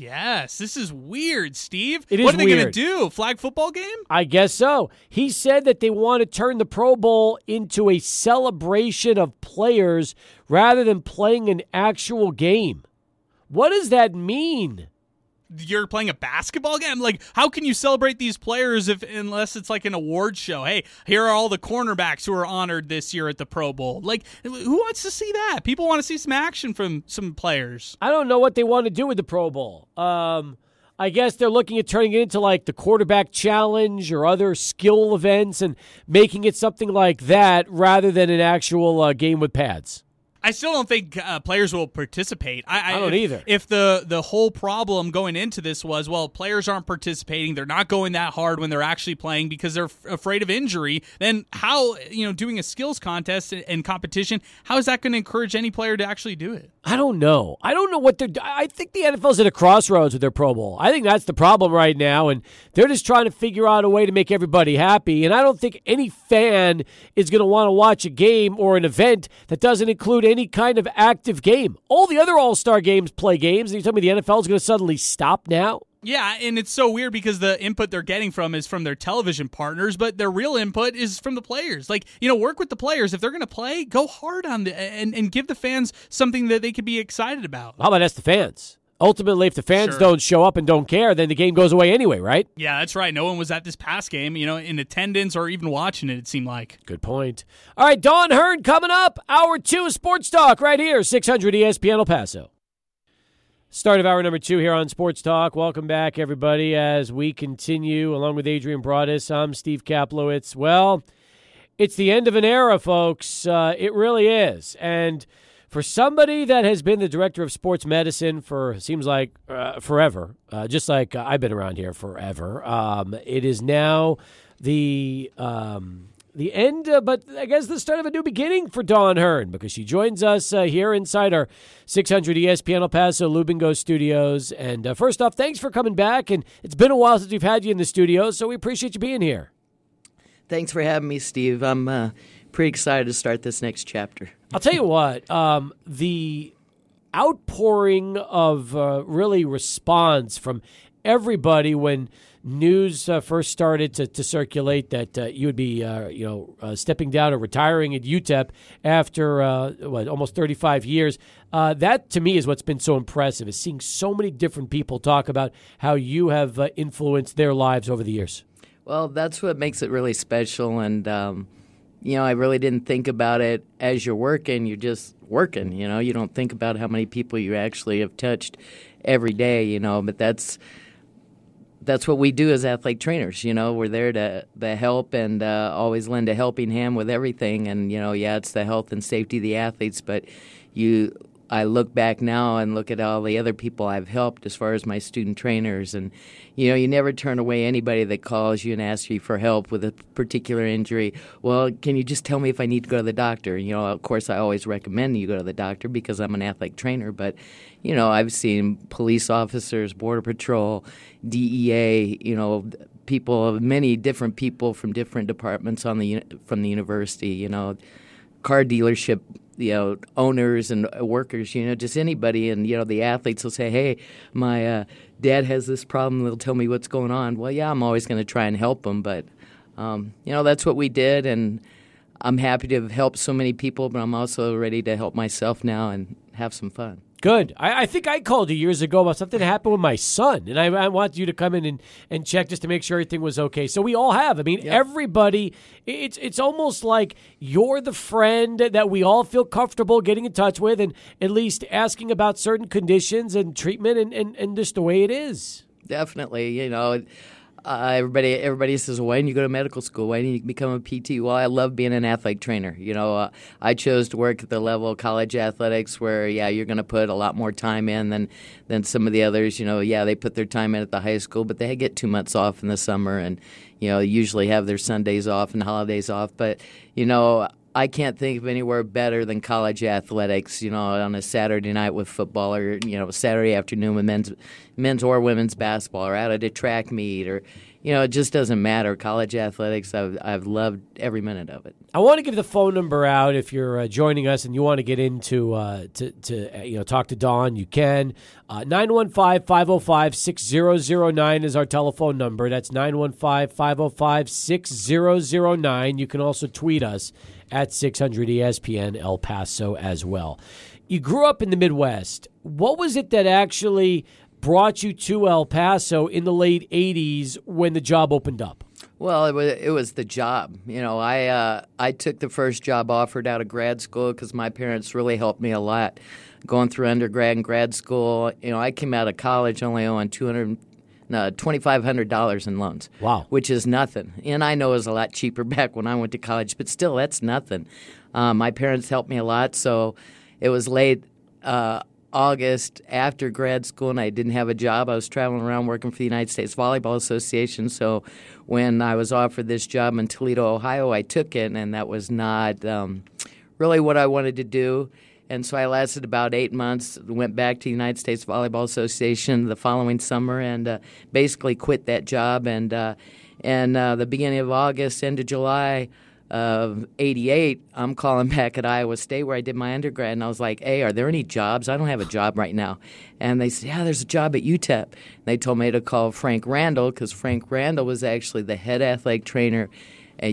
This is weird, Steve. It is weird. What are they going to do? Flag football game? I guess so. He said that they want to turn the Pro Bowl into a celebration of players rather than playing an actual game. What does that mean? You're playing a basketball game? Like, how can you celebrate these players unless it's like an award show? Hey, here are all the cornerbacks who are honored this year at the Pro Bowl. Like, who wants to see that? People want to see some action from some players. I don't know what they want to do with the Pro Bowl. I guess they're looking at turning it into like the quarterback challenge or other skill events and making it something like that rather than an actual game with pads. I still don't think players will participate. I don't either. If the whole problem going into this was, well, players aren't participating, they're not going that hard when they're actually playing because they're afraid of injury, then how, doing a skills contest and competition, how is that going to encourage any player to actually do it? I don't know. I don't know what they're doing. I think the NFL's at a crossroads with their Pro Bowl. I think that's the problem right now, and they're just trying to figure out a way to make everybody happy, and I don't think any fan is going to want to watch a game or an event that doesn't include any kind of active game. All the other All-Star games play games, and you tell me the NFL is going to suddenly stop now? Yeah, and it's so weird because the input they're getting is from their television partners, but their real input is from the players. Like, work with the players. If they're going to play, go hard on and give the fans something that they could be excited about. How about ask the fans? Ultimately, if the fans don't show up and don't care, then the game goes away anyway, right? Yeah, that's right. No one was at this past game, in attendance or even watching it seemed like. Good point. All right, Dawn Hearn coming up. Hour 2 of Sports Talk right here, 600 ESPN El Paso. Start of hour number 2 here on Sports Talk. Welcome back, everybody, as we continue. Along with Adrian Broaddus, I'm Steve Kaplowitz. Well, it's the end of an era, folks. It really is. And for somebody that has been the director of sports medicine for, seems like, forever, just like I've been around here forever, it is now the end, but I guess the start of a new beginning for Dawn Hearn, because she joins us here inside our 600 ESPN El Paso Lubingo studios. And first off, thanks for coming back. And it's been a while since we've had you in the studio, so we appreciate you being here. Thanks for having me, Steve. I'm pretty excited to start this next chapter. I'll tell you what, the outpouring of really response from everybody when news first started to circulate that you would be stepping down or retiring at UTEP after almost 35 years, that to me is what's been so impressive, is seeing so many different people talk about how you have influenced their lives over the years. Well, that's what makes it really special, and I really didn't think about it as you're working. You're just working, You don't think about how many people you actually have touched every day, But that's what we do as athletic trainers, We're there to help and always lend a helping hand with everything. And, it's the health and safety of the athletes. But I look back now and look at all the other people I've helped as far as my student trainers. And, you never turn away anybody that calls you and asks you for help with a particular injury. Well, can you just tell me if I need to go to the doctor? Of course, I always recommend you go to the doctor because I'm an athletic trainer. But, I've seen police officers, Border Patrol, DEA, people, many different people from different departments from the university, car dealership owners and workers, just anybody. And, the athletes will say, hey, my dad has this problem. They'll tell me what's going on. Well, yeah, I'm always going to try and help them. But, that's what we did. And I'm happy to have helped so many people, but I'm also ready to help myself now and have some fun. Good. I think I called you years ago about something that happened with my son, and I wanted you to come in and check just to make sure everything was okay. So we all have. I mean, Everybody, it's almost like you're the friend that we all feel comfortable getting in touch with and at least asking about certain conditions and treatment and just the way it is. Definitely. Everybody says, why didn't you go to medical school? Why didn't you become a PT? Well, I love being an athletic trainer. I chose to work at the level of college athletics where, you're going to put a lot more time in than some of the others. They put their time in at the high school, but they get 2 months off in the summer and, usually have their Sundays off and holidays off. But, I can't think of anywhere better than college athletics, on a Saturday night with football or, Saturday afternoon with men's or women's basketball or out at a track meet or, it just doesn't matter. College athletics, I've loved every minute of it. I want to give the phone number out if you're joining us and you want to get in to talk to Dawn, you can. 915-505-6009 is our telephone number. That's 915-505-6009. You can also tweet us at 600 ESPN El Paso as well. You grew up in the Midwest. What was it that actually brought you to El Paso in the late 80s when the job opened up? Well, it was the job. I took the first job offered out of grad school because my parents really helped me a lot going through undergrad and grad school. I came out of college only on $2,500 in loans. Wow. Which is nothing. And I know it was a lot cheaper back when I went to college, but still, that's nothing. My parents helped me a lot, so It was late August after grad school, and I didn't have a job. I was traveling around working for the United States Volleyball Association. So when I was offered this job in Toledo, Ohio, I took it, and that was not really what I wanted to do. And so I lasted about 8 months, went back to the United States Volleyball Association the following summer, and basically quit that job. And the beginning of August, end of July of 88, I'm calling back at Iowa State where I did my undergrad, and I was like, hey, are there any jobs? I don't have a job right now. And they said, yeah, there's a job at UTEP. And they told me to call Frank Randall, because Frank Randall was actually the head athletic trainer at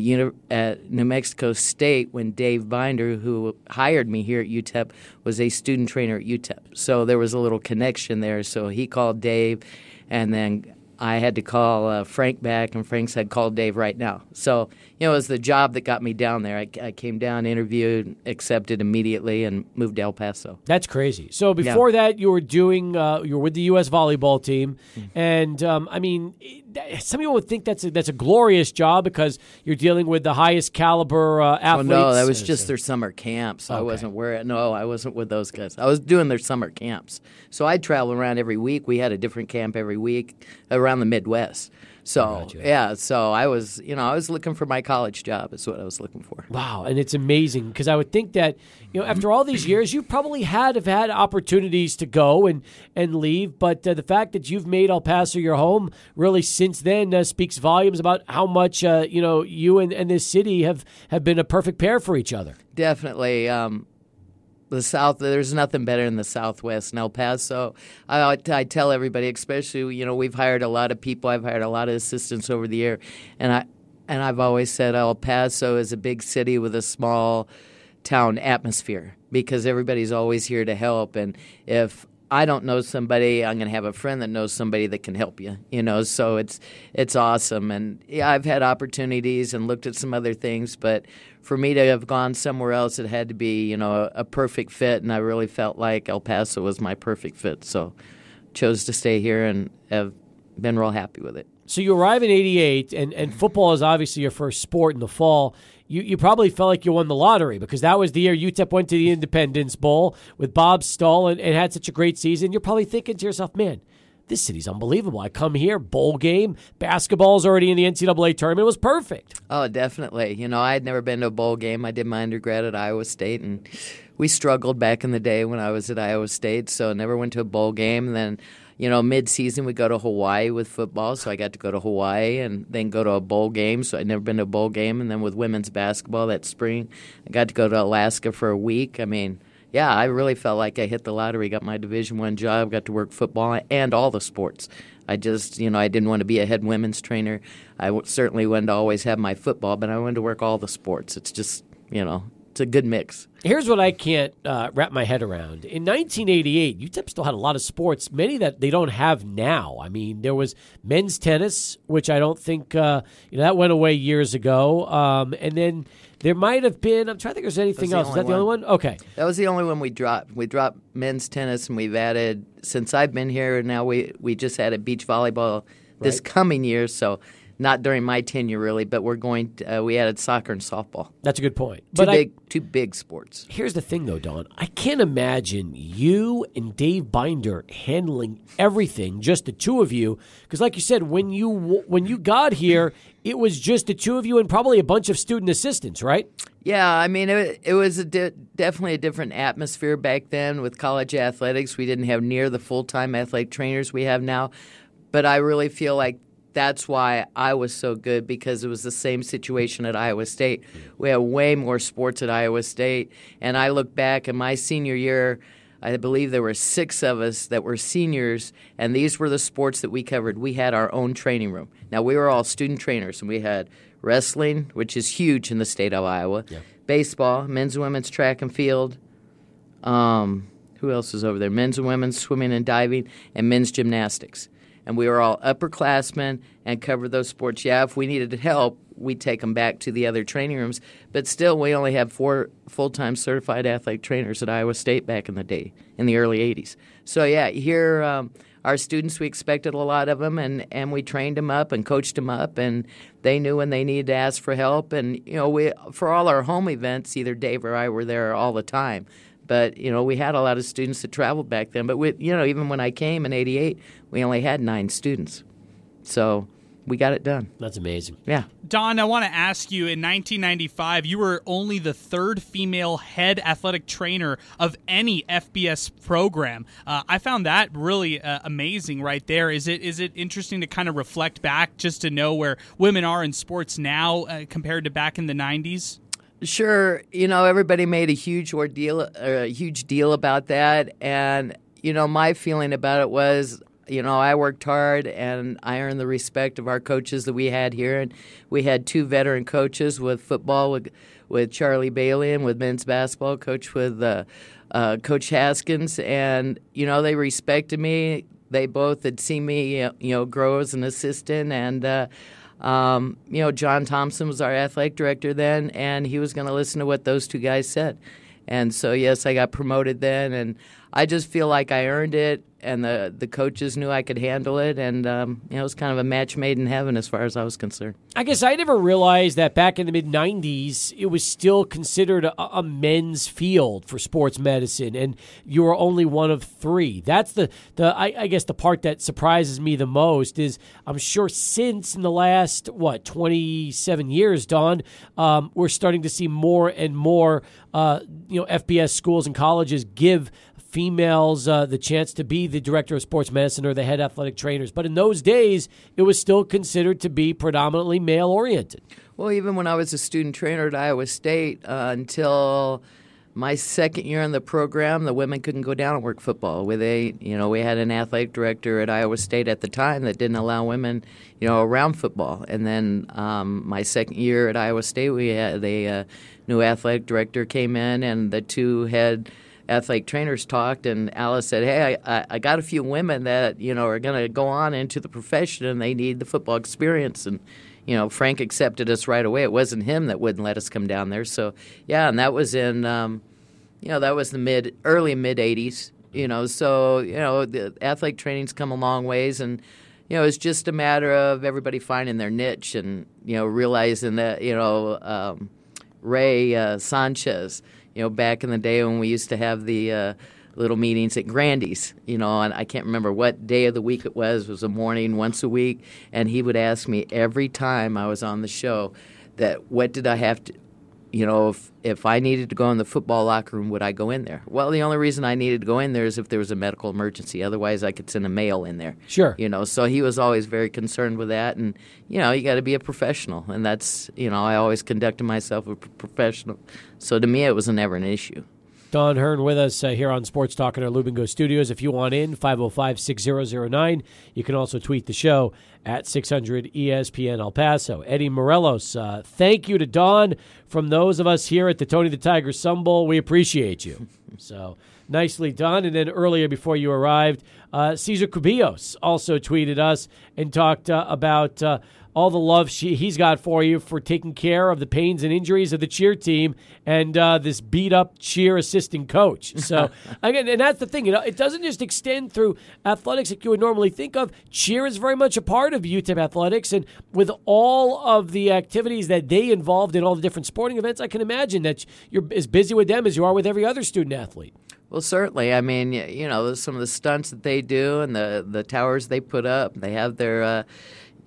New Mexico State when Dave Binder, who hired me here at UTEP, was a student trainer at UTEP. So there was a little connection there. So he called Dave, and then I had to call Frank back, and Frank said, call Dave right now. So, you know, it was the job that got me down there. I came down, interviewed, accepted immediately, and moved to El Paso. That's crazy. So before that, you were doing you were with the U.S. volleyball team. Mm-hmm. And, I mean, some people would think that's a glorious job because you're dealing with the highest caliber athletes. Well, no, that was just their summer camps. So okay. I wasn't with those guys. I was doing their summer camps. So I'd travel around every week. We had a different camp every week around the Midwest. So, so I was looking for my college job is what I was looking for. Wow, and it's amazing because I would think that, you know, after all these years, you probably have had opportunities to go and leave, but the fact that you've made El Paso your home really since then speaks volumes about how much, you know, you and this city have been a perfect pair for each other. Definitely. The South, there's nothing better than the Southwest and El Paso. I tell everybody, especially, you know, we've hired a lot of people. I've hired a lot of assistants over the year. And I've always said El Paso is a big city with a small town atmosphere because everybody's always here to help. And if I don't know somebody, I'm going to have a friend that knows somebody that can help you, you know. So it's awesome. And yeah, I've had opportunities and looked at some other things, but for me to have gone somewhere else, it had to be, you know, a perfect fit, and I really felt like El Paso was my perfect fit. So chose to stay here and have been real happy with it. So you arrive in 88, and football is obviously your first sport in the fall. You probably felt like you won the lottery because that was the year UTEP went to the Independence Bowl with Bob Stahl and had such a great season. You're probably thinking to yourself, man, this city's unbelievable. I come here, bowl game, basketball's already in the NCAA tournament. It was perfect. Oh, definitely. You know, I had never been to a bowl game. I did my undergrad at Iowa State, and we struggled back in the day when I was at Iowa State, so never went to a bowl game. And then, you know, mid-season we go to Hawaii with football, so I got to go to Hawaii and then go to a bowl game, so I'd never been to a bowl game. And then with women's basketball that spring, I got to go to Alaska for a week. I mean, yeah, I really felt like I hit the lottery, got my Division I job, got to work football and all the sports. I just, you know, I didn't want to be a head women's trainer. I certainly wanted to always have my football, but I wanted to work all the sports. It's just, you know, it's a good mix. Here's what I can't wrap my head around. In 1988, UTEP still had a lot of sports, many that they don't have now. I mean, there was men's tennis, which I don't think, you know, that went away years ago. And then there might have been, I'm trying to think if there's anything else. Is that the only one? Okay. That was the only one we dropped. We dropped men's tennis, and we've added, since I've been here, now we just added beach volleyball this coming year, so not during my tenure, really, but we're going. We added soccer and softball. That's a good point. Two big sports. Here's the thing, though, Dawn. I can't imagine you and Dave Binder handling everything, just the two of you. Because, like you said, when you got here, it was just the two of you and probably a bunch of student assistants, right? Yeah, I mean, it was definitely a different atmosphere back then with college athletics. We didn't have near the full-time athletic trainers we have now, but I really feel like that's why I was so good, because it was the same situation at Iowa State. We had way more sports at Iowa State. And I look back in my senior year, I believe there were 6 of us that were seniors, and these were the sports that we covered. We had our own training room. Now, we were all student trainers, and we had wrestling, which is huge in the state of Iowa, baseball, men's and women's track and field, who else is over there? Men's and women's swimming and diving, and men's gymnastics. And we were all upperclassmen and covered those sports. Yeah, if we needed help, we'd take them back to the other training rooms. But still, we only had 4 full-time certified athletic trainers at Iowa State back in the day, in the early 80s. So, yeah, here our students, we expected a lot of them, and we trained them up and coached them up, and they knew when they needed to ask for help. And, you know, for all our home events, either Dave or I were there all the time. But, you know, we had a lot of students that traveled back then. But, we, you know, even when I came in 88, we only had 9 students. So we got it done. That's amazing. Yeah. Dawn, I want to ask you, in 1995, you were only the 3rd female head athletic trainer of any FBS program. I found that really amazing right there. Is it interesting to kind of reflect back just to know where women are in sports now compared to back in the 90s? Sure. You know, everybody made a huge deal about that. And, you know, my feeling about it was, you know, I worked hard and I earned the respect of our coaches that we had here. And we had 2 veteran coaches with football, with Charlie Bailey, and with men's basketball coach with Coach Haskins. And, you know, they respected me. They both had seen me, you know, grow as an assistant. And, you know, John Thompson was our athletic director then, and he was going to listen to what those 2 guys said. And so, yes, I got promoted then, and I just feel like I earned it, and the coaches knew I could handle it, and you know, it was kind of a match made in heaven as far as I was concerned. I guess I never realized that back in the mid-'90s, it was still considered a men's field for sports medicine, and you were only one of 3. That's I guess the part that surprises me the most is I'm sure since in the last, 27 years, Dawn, we're starting to see more and more you know, FBS schools and colleges give females the chance to be the director of sports medicine or the head athletic trainers. But in those days, it was still considered to be predominantly male-oriented. Well, even when I was a student trainer at Iowa State, until my 2nd year in the program, the women couldn't go down and work football. We had an athletic director at Iowa State at the time that didn't allow women, you know, around football. And then my 2nd year at Iowa State, we had the new athletic director came in, and the 2 had athletic trainers talked, and Alice said, hey, I got a few women that, you know, are going to go on into the profession, and they need the football experience. And, you know, Frank accepted us right away. It wasn't him that wouldn't let us come down there. So, yeah, and that was in, you know, that was the early mid-'80s, you know. So, you know, the athletic training's come a long ways, and, you know, it's just a matter of everybody finding their niche and, you know, realizing that, you know, Ray Sanchez, you know, back in the day when we used to have the little meetings at Grandy's, you know, and I can't remember what day of the week it was. It was a morning once a week, and he would ask me every time I was on the show that what did I have to, you know, if I needed to go in the football locker room, would I go in there? Well, the only reason I needed to go in there is if there was a medical emergency. Otherwise, I could send a male in there. Sure. You know, so he was always very concerned with that. And, you know, you got to be a professional. And that's, you know, I always conducted myself as a professional. So to me, it was never an issue. Dawn Hearn with us here on Sports Talk in our Lubingo studios. If you want in, 505-6009. You can also tweet the show at 600 ESPN El Paso. Eddie Morelos, thank you to Dawn from those of us here at the Tony the Tiger Sun Bowl. We appreciate you. So nicely done. And then earlier before you arrived, Cesar Cubillos also tweeted us and talked about all the love he's got for you for taking care of the pains and injuries of the cheer team and this beat-up cheer assistant coach. So, again, and that's the thing. You know, it doesn't just extend through athletics like you would normally think of. Cheer is very much a part of UTEP athletics, and with all of the activities that they involved in all the different sporting events, I can imagine that you're as busy with them as you are with every other student-athlete. Well, certainly. I mean, you know, some of the stunts that they do and the towers they put up, they have their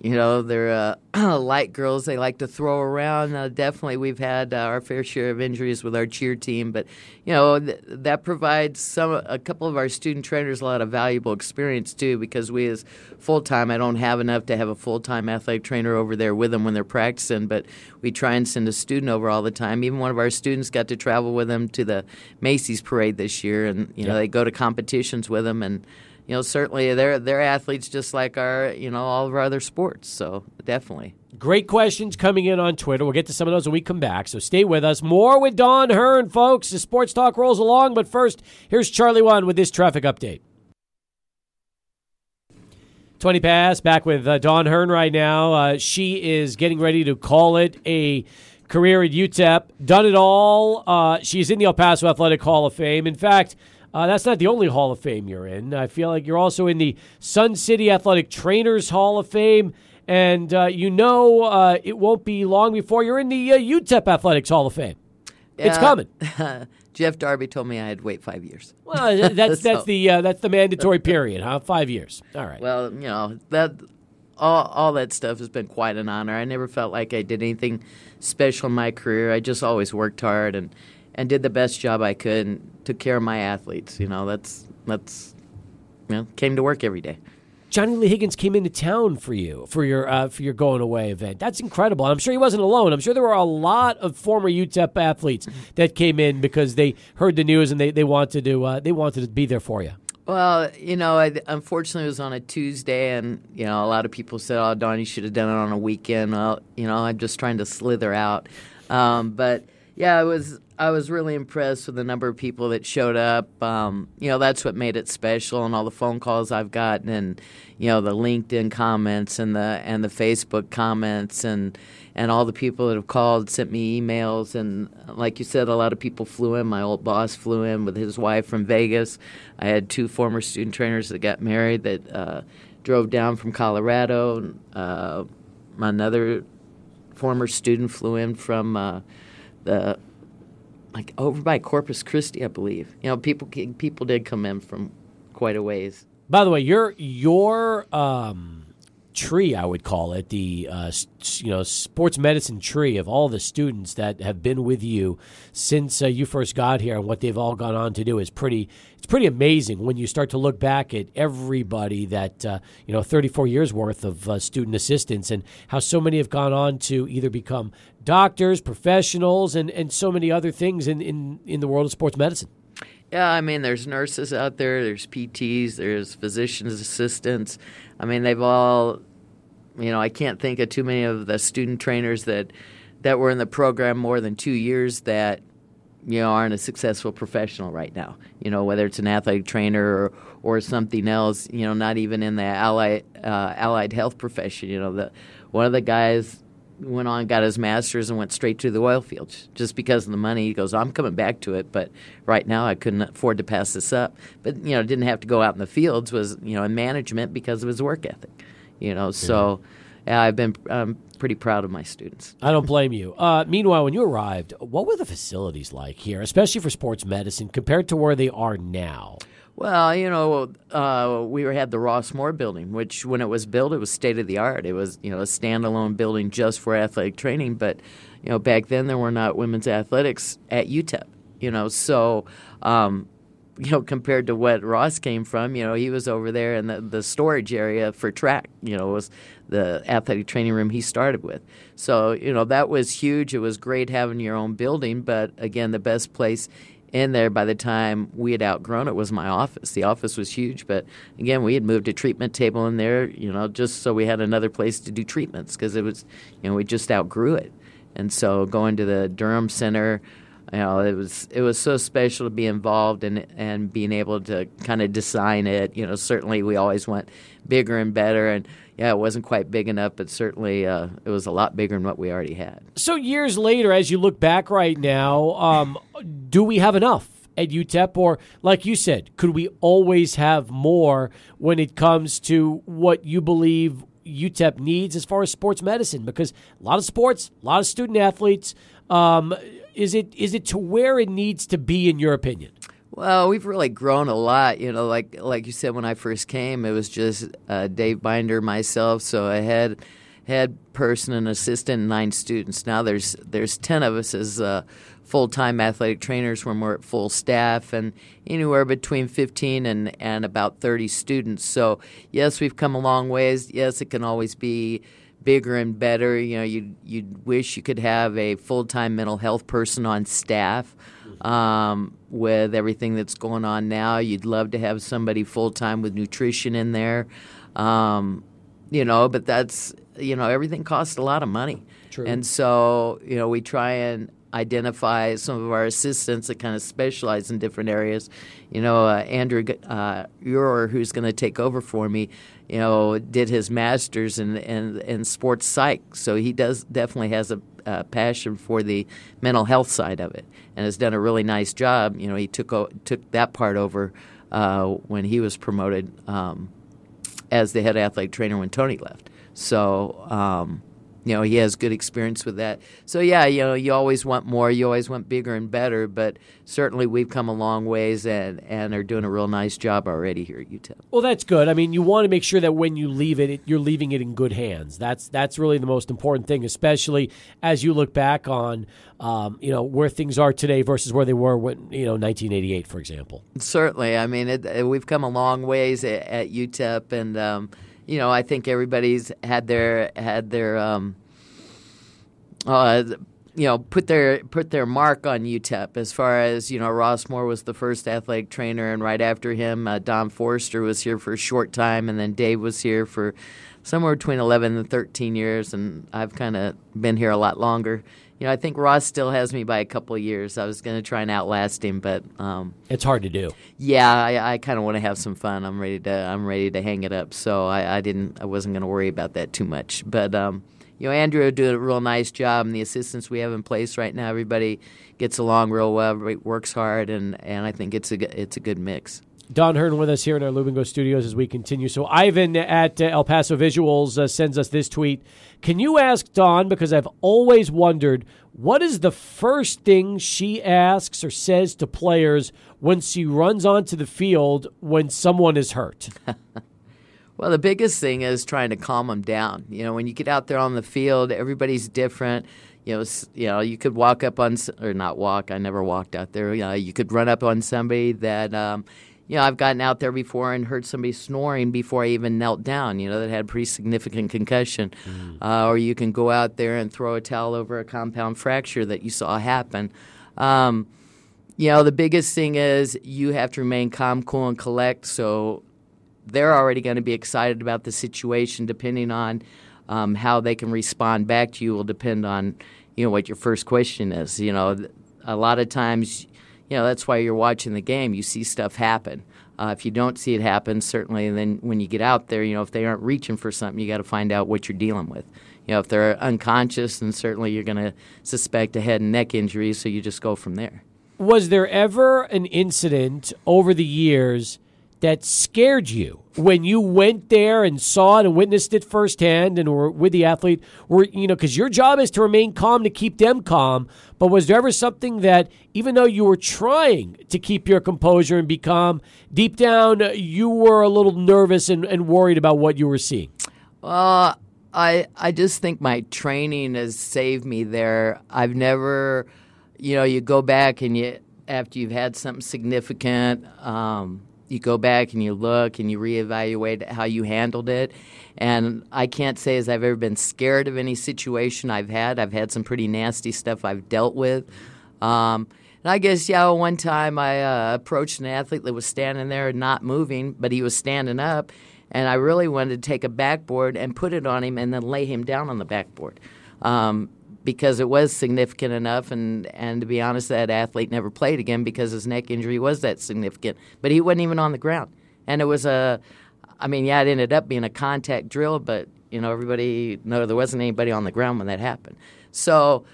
you know, they're light girls they like to throw around. Definitely we've had our fair share of injuries with our cheer team. But, you know, that provides a couple of our student trainers a lot of valuable experience, too, because we as full-time, I don't have enough to have a full-time athletic trainer over there with them when they're practicing. But we try and send a student over all the time. Even one of our students got to travel with them to the Macy's parade this year. And, you know, they go to competitions with them and, you know, certainly they're athletes just like our, you know, all of our other sports. So definitely. Great questions coming in on Twitter. We'll get to some of those when we come back. So stay with us. More with Dawn Hearn, folks. The sports talk rolls along. But first, here's Charlie One with this traffic update. 20 past, back with Dawn Hearn right now. She is getting ready to call it a career at UTEP. Done it all. She's in the El Paso Athletic Hall of Fame. In fact, that's not the only Hall of Fame you're in. I feel like you're also in the Sun City Athletic Trainers Hall of Fame. And, you know, it won't be long before you're in the UTEP Athletics Hall of Fame. It's coming. Jeff Darby told me I had to wait 5 years. Well, that's the mandatory period, huh? 5 years. All right. Well, you know, that all that stuff has been quite an honor. I never felt like I did anything special in my career. I just always worked hard and did the best job I could and took care of my athletes. You know, that's came to work every day. Johnny Lee Higgins came into town for you for your going away event. That's incredible. And I'm sure he wasn't alone. I'm sure there were a lot of former UTEP athletes that came in because they heard the news and they wanted to be there for you. Well, you know, unfortunately it was on a Tuesday, and you know a lot of people said, "Oh, Don, you should have done it on a weekend." Well, you know, I'm just trying to slither out. But yeah, I was really impressed with the number of people that showed up. You know, that's what made it special, and all the phone calls I've gotten, and you know, the LinkedIn comments and the Facebook comments, and all the people that have called, sent me emails, and like you said, a lot of people flew in. My old boss flew in with his wife from Vegas. I had two former student trainers that got married that drove down from Colorado. Another former student flew in from over by Corpus Christi, I believe. You know, people did come in from quite a ways. By the way, your tree, I would call it, the sports medicine tree of all the students that have been with you since you first got here and what they've all gone on to do is pretty amazing when you start to look back at everybody that 34 years worth of student assistants and how so many have gone on to either become doctors, professionals, and so many other things in the world of sports medicine. Yeah, I mean, there's nurses out there, there's PTs, there's physician's assistants. I mean, they've all, I can't think of too many of the student trainers that were in the program more than 2 years that, aren't a successful professional right now. You know, whether it's an athletic trainer or something else, not even in the allied health profession. You know, one of the guys went on, got his master's, and went straight to the oil fields just because of the money. He goes, I'm coming back to it, but right now I couldn't afford to pass this up. But, didn't have to go out in the fields, was, in management because of his work ethic, So I've been pretty proud of my students. I don't blame you. Meanwhile, when you arrived, what were the facilities like here, especially for sports medicine, compared to where they are now? Well, we had the Ross Moore building, which when it was built, it was state-of-the-art. It was, a standalone building just for athletic training. But, back then there were not women's athletics at UTEP, So, compared to what Ross came from, he was over there in the storage area for track, was the athletic training room he started with. So, that was huge. It was great having your own building. But, again, the best place in there by the time we had outgrown it was my office. The office was huge, but again, we had moved a treatment table in there, just so we had another place to do treatments because it was, we just outgrew it. And so going to the Durham Center, it was so special to be involved and being able to kind of design it. Certainly we always went bigger and better, and it wasn't quite big enough, but certainly it was a lot bigger than what we already had. So years later, as you look back right now, do we have enough at UTEP? Or, like you said, could we always have more when it comes to what you believe UTEP needs as far as sports medicine? Because a lot of sports, a lot of student athletes. Is it to where it needs to be, in your opinion? Well, we've really grown a lot. Like you said, when I first came, it was just Dave Binder, myself, so a head person, an assistant, and 9 students. Now there's 10 of us as full-time athletic trainers when we're at full staff, and anywhere between 15 and about 30 students. So, yes, we've come a long ways. Yes, it can always be bigger and better. You'd wish you could have a full-time mental health person on staff. With everything that's going on now, you'd love to have somebody full-time with nutrition in there. But that's, everything costs a lot of money. True. And so, we try and identify some of our assistants that kind of specialize in different areas. Andrew Urer, who's going to take over for me, did his master's in sports psych. So he definitely has a passion for the mental health side of it and has done a really nice job. He took that part over when he was promoted as the head athletic trainer when Tony left. So, You know, he has good experience with that. So, yeah, you know, you always want more. You always want bigger and better. But certainly we've come a long ways and are doing a real nice job already here at UTEP. Well, that's good. I mean, you want to make sure that when you leave it, you're leaving it in good hands. That's really the most important thing, especially as you look back on, you know, where things are today versus where they were when, you know, 1988, for example. Certainly. I mean, we've come a long ways at UTEP and, you know, I think everybody's had their you know, put their mark on UTEP as far as, you know, Ross Moore was the first athletic trainer, and right after him, Don Forrester was here for a short time, and then Dave was here for somewhere between 11 and 13 years, and I've kind of been here a lot longer. You know, I think Ross still has me by a couple of years. I was going to try and outlast him, but it's hard to do. Yeah, I kind of want to have some fun. I'm ready to hang it up. So I wasn't going to worry about that too much. But you know, Andrew did a real nice job, and the assistants we have in place right now, everybody gets along real well. Everybody works hard, and I think it's a good mix. Dawn Hearn with us here in our Lubingo studios as we continue. So Ivan at El Paso Visuals sends us this tweet. Can you ask Dawn, because I've always wondered, what is the first thing she asks or says to players when she runs onto the field when someone is hurt? Well, the biggest thing is trying to calm them down. You know, when you get out there on the field, everybody's different. You know, you could walk up on – or not walk. I never walked out there. You could run up on somebody that – you know, I've gotten out there before and heard somebody snoring before I even knelt down, you know, that had a pretty significant concussion. Or you can go out there and throw a towel over a compound fracture that you saw happen. You know, the biggest thing is you have to remain calm, cool, and collect. So they're already going to be excited about the situation. Depending on how they can respond back to you will depend on, you know, what your first question is. You know, a lot of times – you know, that's why you're watching the game. You see stuff happen. If you don't see it happen, certainly, then when you get out there, you know, if they aren't reaching for something, you got to find out what you're dealing with. You know, if they're unconscious, then certainly you're going to suspect a head and neck injury, so you just go from there. Was there ever an incident over the years that scared you when you went there and saw it and witnessed it firsthand and were with the athlete? Were, you know, because your job is to remain calm, to keep them calm, but was there ever something that even though you were trying to keep your composure and be calm, deep down you were a little nervous and worried about what you were seeing? I just think my training has saved me there. I've never, you know, you go back and you after you've had something significant, you go back and you look and you reevaluate how you handled it. And I can't say as I've ever been scared of any situation I've had. I've had some pretty nasty stuff I've dealt with. And I guess, yeah, one time I approached an athlete that was standing there and not moving, but he was standing up. And I really wanted to take a backboard and put it on him and then lay him down on the backboard because it was significant enough, and to be honest, that athlete never played again because his neck injury was that significant. But he wasn't even on the ground. And it was it ended up being a contact drill, but, you know, there wasn't anybody on the ground when that happened. So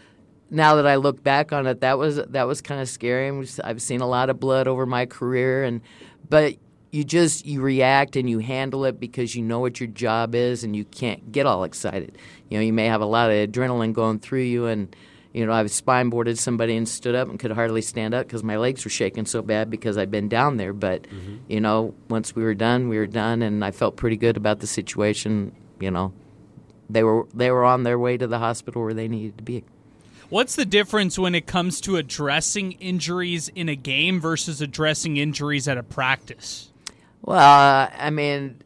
now that I look back on it, that was kind of scary. I've seen a lot of blood over my career, but you react and you handle it because you know what your job is and you can't get all excited. You know, you may have a lot of adrenaline going through you, and, you know, I've spine boarded somebody and stood up and could hardly stand up because my legs were shaking so bad because I'd been down there. But, you know, once we were done, and I felt pretty good about the situation. You know, they were on their way to the hospital where they needed to be. What's the difference when it comes to addressing injuries in a game versus addressing injuries at a practice? Well, I mean,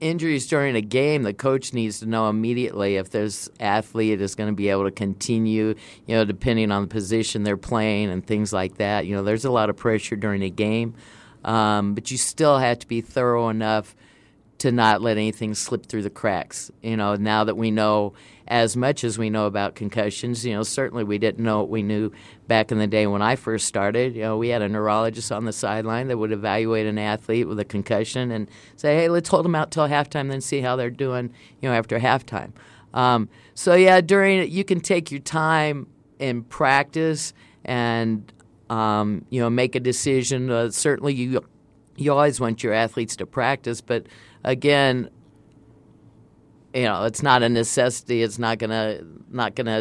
injuries during a game, the coach needs to know immediately if this athlete is going to be able to continue, you know, depending on the position they're playing and things like that. You know, there's a lot of pressure during a game, but you still have to be thorough enough to not let anything slip through the cracks. You know, now that we know as much as we know about concussions, you know, certainly we didn't know what we knew back in the day when I first started. You know, we had a neurologist on the sideline that would evaluate an athlete with a concussion and say, hey, let's hold them out till halftime, then see how they're doing, you know, after halftime. So, yeah, you can take your time in practice and, you know, make a decision. Certainly you always want your athletes to practice, but, again, you know, it's not a necessity. It's not gonna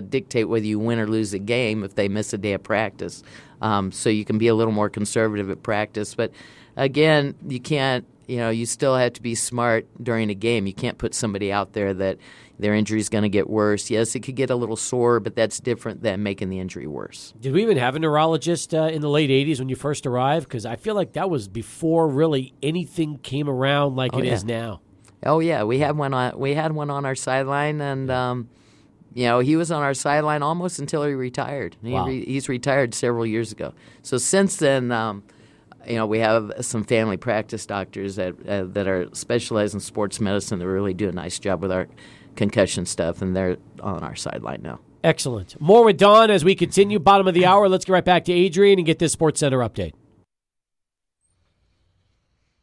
dictate whether you win or lose a game if they miss a day of practice. So you can be a little more conservative at practice. But again, you can't. You know, you still have to be smart during a game. You can't put somebody out there that their injury is going to get worse. Yes, it could get a little sore, but that's different than making the injury worse. Did we even have a neurologist in the late 80s when you first arrived? Because I feel like that was before really anything came around like it is now. Oh, yeah. We had one on our sideline, and you know, he was on our sideline almost until he retired. Wow. He's retired several years ago. So since then you know, we have some family practice doctors that are specialized in sports medicine that really do a nice job with our concussion stuff, and they're on our sideline now. Excellent. More with Dawn as we continue. Bottom of the hour, let's get right back to Adrian and get this Sports Center update.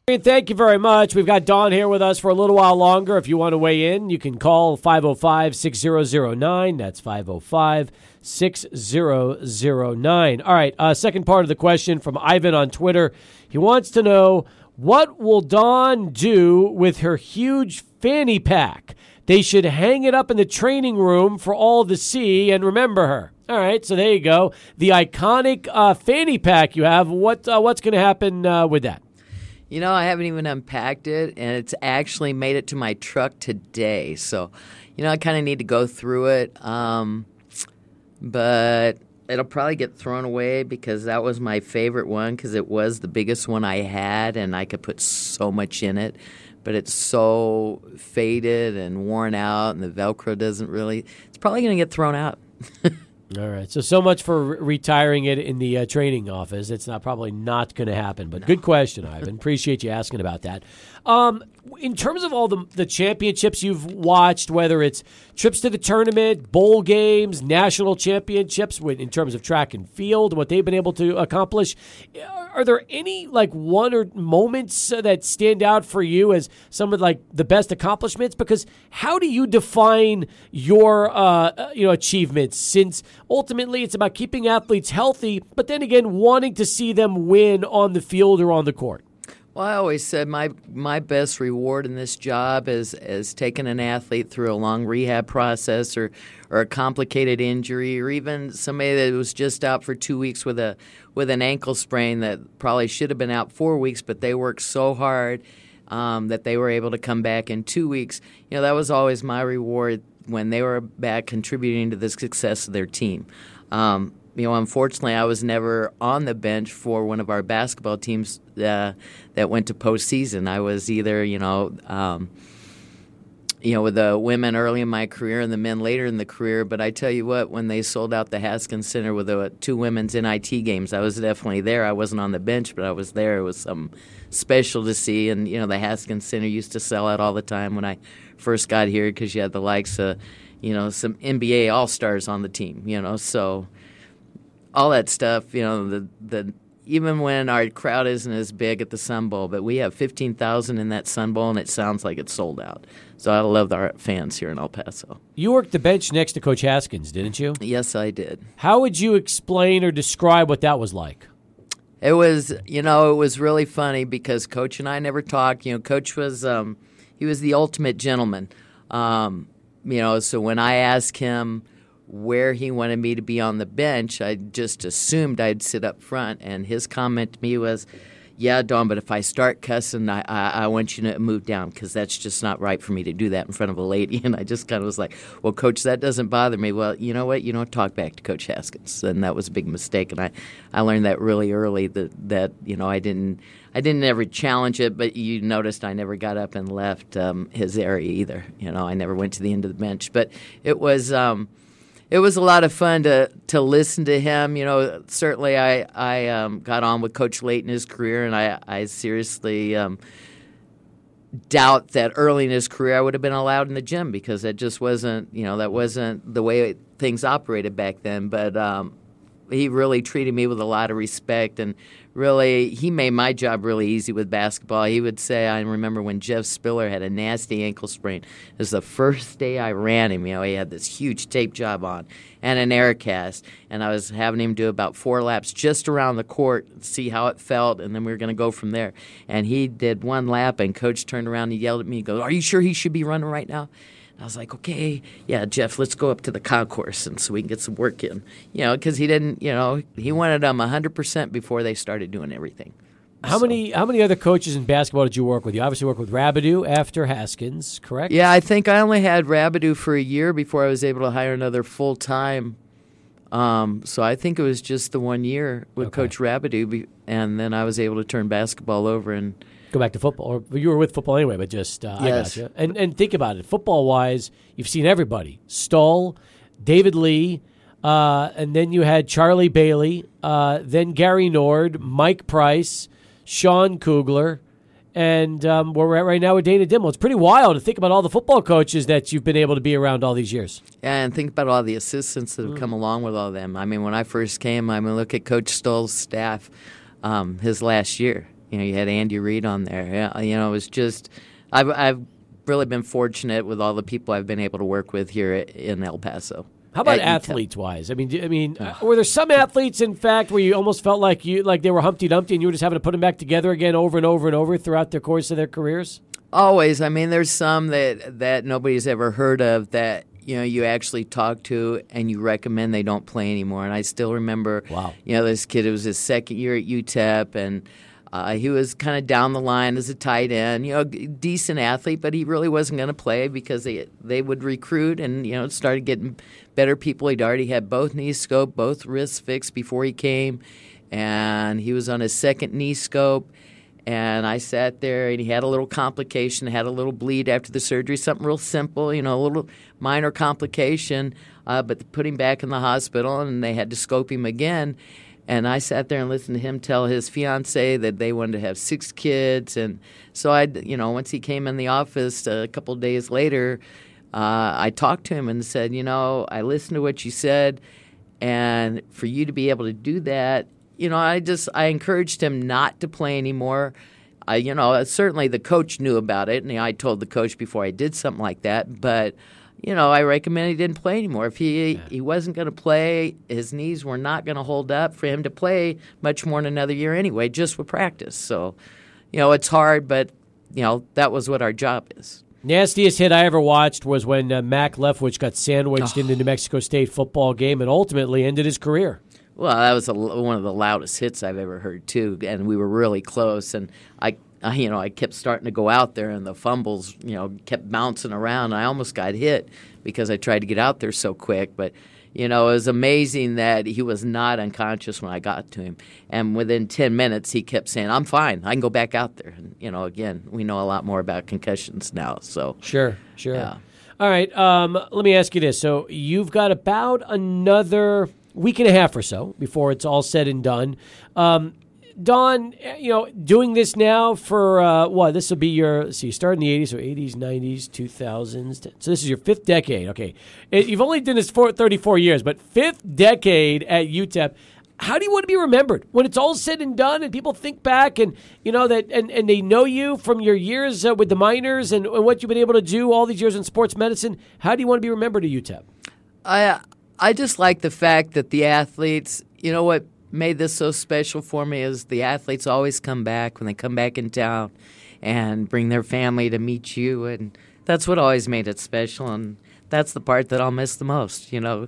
Thank you very much. We've got Dawn here with us for a little while longer. If you want to weigh in, you can call 505-6009. That's 505-6009. All right, second part of the question from Ivan on Twitter. He wants to know, what will Dawn do with her huge fanny pack? They should hang it up in the training room for all to see and remember her. All right, so there you go. The iconic fanny pack you have. What's going to happen with that? You know, I haven't even unpacked it, and it's actually made it to my truck today. So, you know, I kind of need to go through it. But it'll probably get thrown away because that was my favorite one because it was the biggest one I had, and I could put so much in it. But it's so faded and worn out, and the Velcro doesn't really – it's probably going to get thrown out. All right. So much for retiring it in the training office. It's probably not going to happen. But good question, Ivan. Appreciate you asking about that. In terms of all the championships you've watched, whether it's trips to the tournament, bowl games, national championships, in terms of track and field, what they've been able to accomplish, are there any one or moments that stand out for you as some of the best accomplishments? Because how do you define your achievements? Since ultimately it's about keeping athletes healthy, but then again wanting to see them win on the field or on the court. Well, I always said my best reward in this job is taking an athlete through a long rehab process or a complicated injury, or even somebody that was just out for 2 weeks with an ankle sprain that probably should have been out 4 weeks, but they worked so hard that they were able to come back in 2 weeks. You know, that was always my reward when they were back contributing to the success of their team. You know, unfortunately, I was never on the bench for one of our basketball teams that went to postseason. I was either, with the women early in my career and the men later in the career. But I tell you what, when they sold out the Haskins Center with the two women's NIT games, I was definitely there. I wasn't on the bench, but I was there. It was something special to see. And, you know, the Haskins Center used to sell out all the time when I first got here because you had the likes of, some NBA All-Stars on the team, so – all that stuff, the even when our crowd isn't as big at the Sun Bowl, but we have 15,000 in that Sun Bowl, and it sounds like it's sold out. So I love our fans here in El Paso. You worked the bench next to Coach Haskins, didn't you? Yes, I did. How would you explain or describe what that was like? It was, it was really funny because Coach and I never talked. Coach was he was the ultimate gentleman. So when I asked him where he wanted me to be on the bench, I just assumed I'd sit up front. And his comment to me was, yeah, Dawn, but if I start cussing, I want you to move down because that's just not right for me to do that in front of a lady. And I just kind of was like, well, Coach, that doesn't bother me. Well, you know what? You don't talk back to Coach Haskins. And that was a big mistake. And I learned that really early that I didn't ever challenge it, but you noticed I never got up and left his area either. I never went to the end of the bench. But it was it was a lot of fun to listen to him. Certainly I got on with Coach late in his career, and I seriously doubt that early in his career I would have been allowed in the gym because that just wasn't, that wasn't the way things operated back then. But he really treated me with a lot of respect, and really he made my job really easy with basketball. He would say, I remember when Jeff Spiller had a nasty ankle sprain. It was the first day I ran him. He had this huge tape job on and an air cast, and I was having him do about 4 laps just around the court, see how it felt, and then we were going to go from there. And he did one lap, and Coach turned around and yelled at me. He goes, are you sure he should be running right now? I was like, okay, yeah, Jeff, let's go up to the concourse and so we can get some work in. You know, because he didn't, you know, he wanted them 100% before they started doing everything. How many other coaches in basketball did you work with? You obviously worked with Rabideau after Haskins, correct? Yeah, I think I only had Rabideau for a year before I was able to hire another full-time. So I think it was just the 1 year with Coach Rabideau, and then I was able to turn basketball over and go back to football. Or you were with football anyway, but just yes. I got you. And think about it. Football-wise, you've seen everybody. Stull, David Lee. And then you had Charlie Bailey, then Gary Nord, Mike Price, Sean Kugler, and where we're at right now with Dana Dimmel. It's pretty wild to think about all the football coaches that you've been able to be around all these years. Yeah, and think about all the assistants that have come along with all of them. I mean, when I first came, I mean, look at Coach Stoll's staff his last year. You know, you had Andy Reid on there. Yeah, you know, it was just I've really been fortunate with all the people I've been able to work with here in El Paso. How about athletes-wise? I mean, were there some athletes, in fact, where you almost felt like they were Humpty Dumpty and you were just having to put them back together again over and over and over throughout the course of their careers? Always. I mean, there's some that nobody's ever heard of that, you know, you actually talk to and you recommend they don't play anymore. And I still remember, you know, this kid, it was his second year at UTEP, and he was kind of down the line as a tight end, you know, decent athlete, but he really wasn't going to play because they would recruit and, you know, started getting better people. He'd already had both knee scope, both wrists fixed before he came, and he was on his second knee scope. And I sat there, and he had a little complication, had a little bleed after the surgery, something real simple, you know, a little minor complication, but they put him back in the hospital, and they had to scope him again. And I sat there and listened to him tell his fiancée that they wanted to have 6 kids. And so I, you know, once he came in the office a couple of days later, I talked to him and said, you know, I listened to what you said, and for you to be able to do that, you know, I encouraged him not to play anymore. You know, certainly the coach knew about it, and you know, I told the coach before I did something like that, but you know, I recommend he didn't play anymore. If he wasn't going to play, his knees were not going to hold up for him to play much more in another year anyway, just with practice. So, you know, it's hard, but, you know, that was what our job is. Nastiest hit I ever watched was when Mack Leftwich got sandwiched in the New Mexico State football game and ultimately ended his career. Well, that was one of the loudest hits I've ever heard, too, and we were really close, and you know, I kept starting to go out there, and the fumbles, you know, kept bouncing around. And I almost got hit because I tried to get out there so quick. But, you know, it was amazing that he was not unconscious when I got to him. And within 10 minutes, he kept saying, "I'm fine. I can go back out there." And, you know, again, we know a lot more about concussions now. So sure. Yeah. All right. Let me ask you this. So you've got about another week and a half or so before it's all said and done. Dawn, you know, doing this now for what? This will be your. So you started in the 80s, so 80s, 90s, 2000s. So this is your 5th decade. Okay, you've only done this for 34 years, but 5th decade at UTEP. How do you want to be remembered when it's all said and done, and people think back, and you know that, and they know you from your years with the minors and what you've been able to do all these years in sports medicine? How do you want to be remembered at UTEP? I just like the fact that the athletes, you know what made this so special for me is the athletes always come back when they come back in town and bring their family to meet you, and that's what always made it special, and that's the part that I'll miss the most, you know.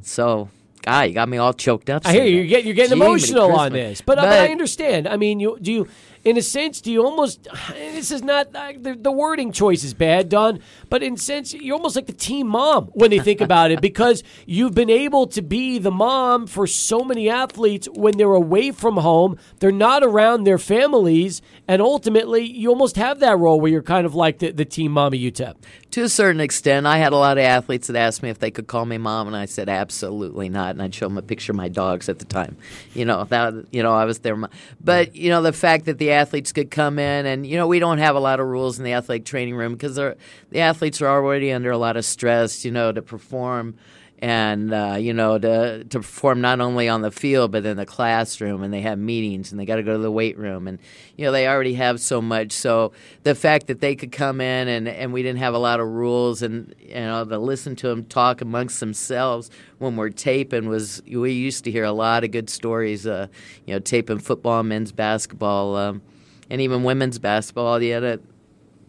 So, God, you got me all choked up. I hear you. You're getting emotional on this, but I understand. I mean, do you, in a sense, this is not, the wording choice is bad, Don, but in a sense, you're almost like the team mom when they think about it, because you've been able to be the mom for so many athletes when they're away from home, they're not around their families, and ultimately, you almost have that role where you're kind of like the team mom at UTEP. To a certain extent, I had a lot of athletes that asked me if they could call me mom, and I said, absolutely not. And I'd show them a picture of my dogs at the time. You know, that, you know, I was their mom. But, you know, the fact that the athletes could come in and, you know, we don't have a lot of rules in the athletic training room because the athletes are already under a lot of stress, you know, to perform and, you know, to perform not only on the field but in the classroom, and they have meetings and they got to go to the weight room and, you know, they already have so much. So the fact that they could come in and we didn't have a lot of rules and, you know, to listen to them talk amongst themselves when we're taping we used to hear a lot of good stories, you know, taping football, men's basketball, and even women's basketball.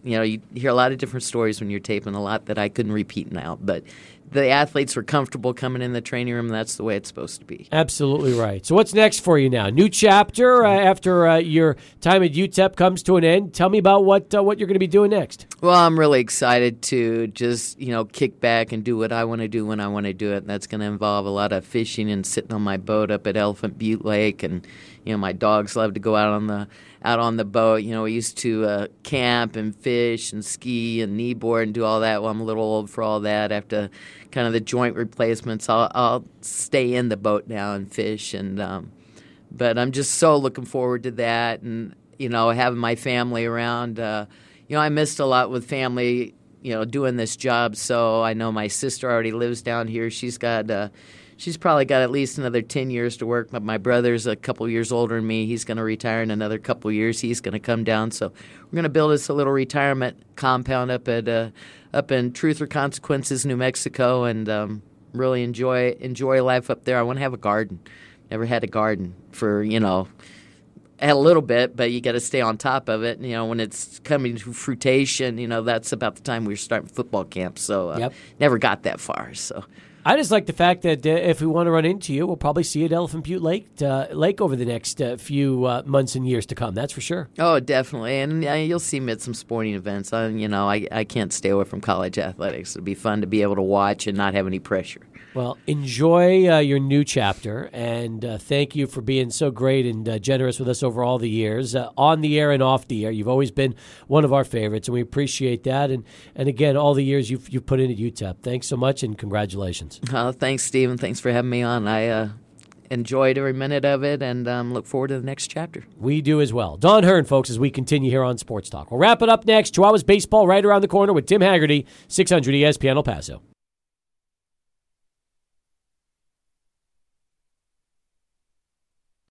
you know, you hear a lot of different stories when you're taping, a lot that I couldn't repeat now. But the athletes were comfortable coming in the training room. That's the way it's supposed to be. Absolutely right. So what's next for you now? New chapter after your time at UTEP comes to an end. Tell me about what you're going to be doing next. Well, I'm really excited to just, you know, kick back and do what I want to do when I want to do it. And that's going to involve a lot of fishing and sitting on my boat up at Elephant Butte Lake. And, you know, my dogs love to go out on the boat. You know, we used to camp and fish and ski and kneeboard and do all that. Well, I'm a little old for all that. After kind of the joint replacements, I'll stay in the boat now and fish. And but I'm just so looking forward to that, and, you know, having my family around. You know, I missed a lot with family, you know, doing this job. So I know my sister already lives down here. She's probably got at least another 10 years to work, but my brother's a couple years older than me. He's going to retire in another couple years. He's going to come down. So we're going to build us a little retirement compound up in Truth or Consequences, New Mexico, and really enjoy life up there. I want to have a garden. Never had a garden for, you know, a little bit, but you got to stay on top of it. And, you know, when it's coming to fruitation, you know, that's about the time we were starting football camp. So never got that far, so... I just like the fact that if we want to run into you, we'll probably see you at Elephant Butte Lake over the next few months and years to come. That's for sure. Oh, definitely. And you'll see me at some sporting events. I can't stay away from college athletics. It'd be fun to be able to watch and not have any pressure. Well, enjoy your new chapter, and thank you for being so great and generous with us over all the years, on the air and off the air. You've always been one of our favorites, and we appreciate that. And again, all the years you've put in at UTEP. Thanks so much, and congratulations. Thanks, Steve, and thanks for having me on. I enjoyed every minute of it, and look forward to the next chapter. We do as well. Dawn Hearn, folks, as we continue here on Sports Talk. We'll wrap it up next. Chihuahuas baseball right around the corner with Tim Haggerty, 600 ESPN El Paso.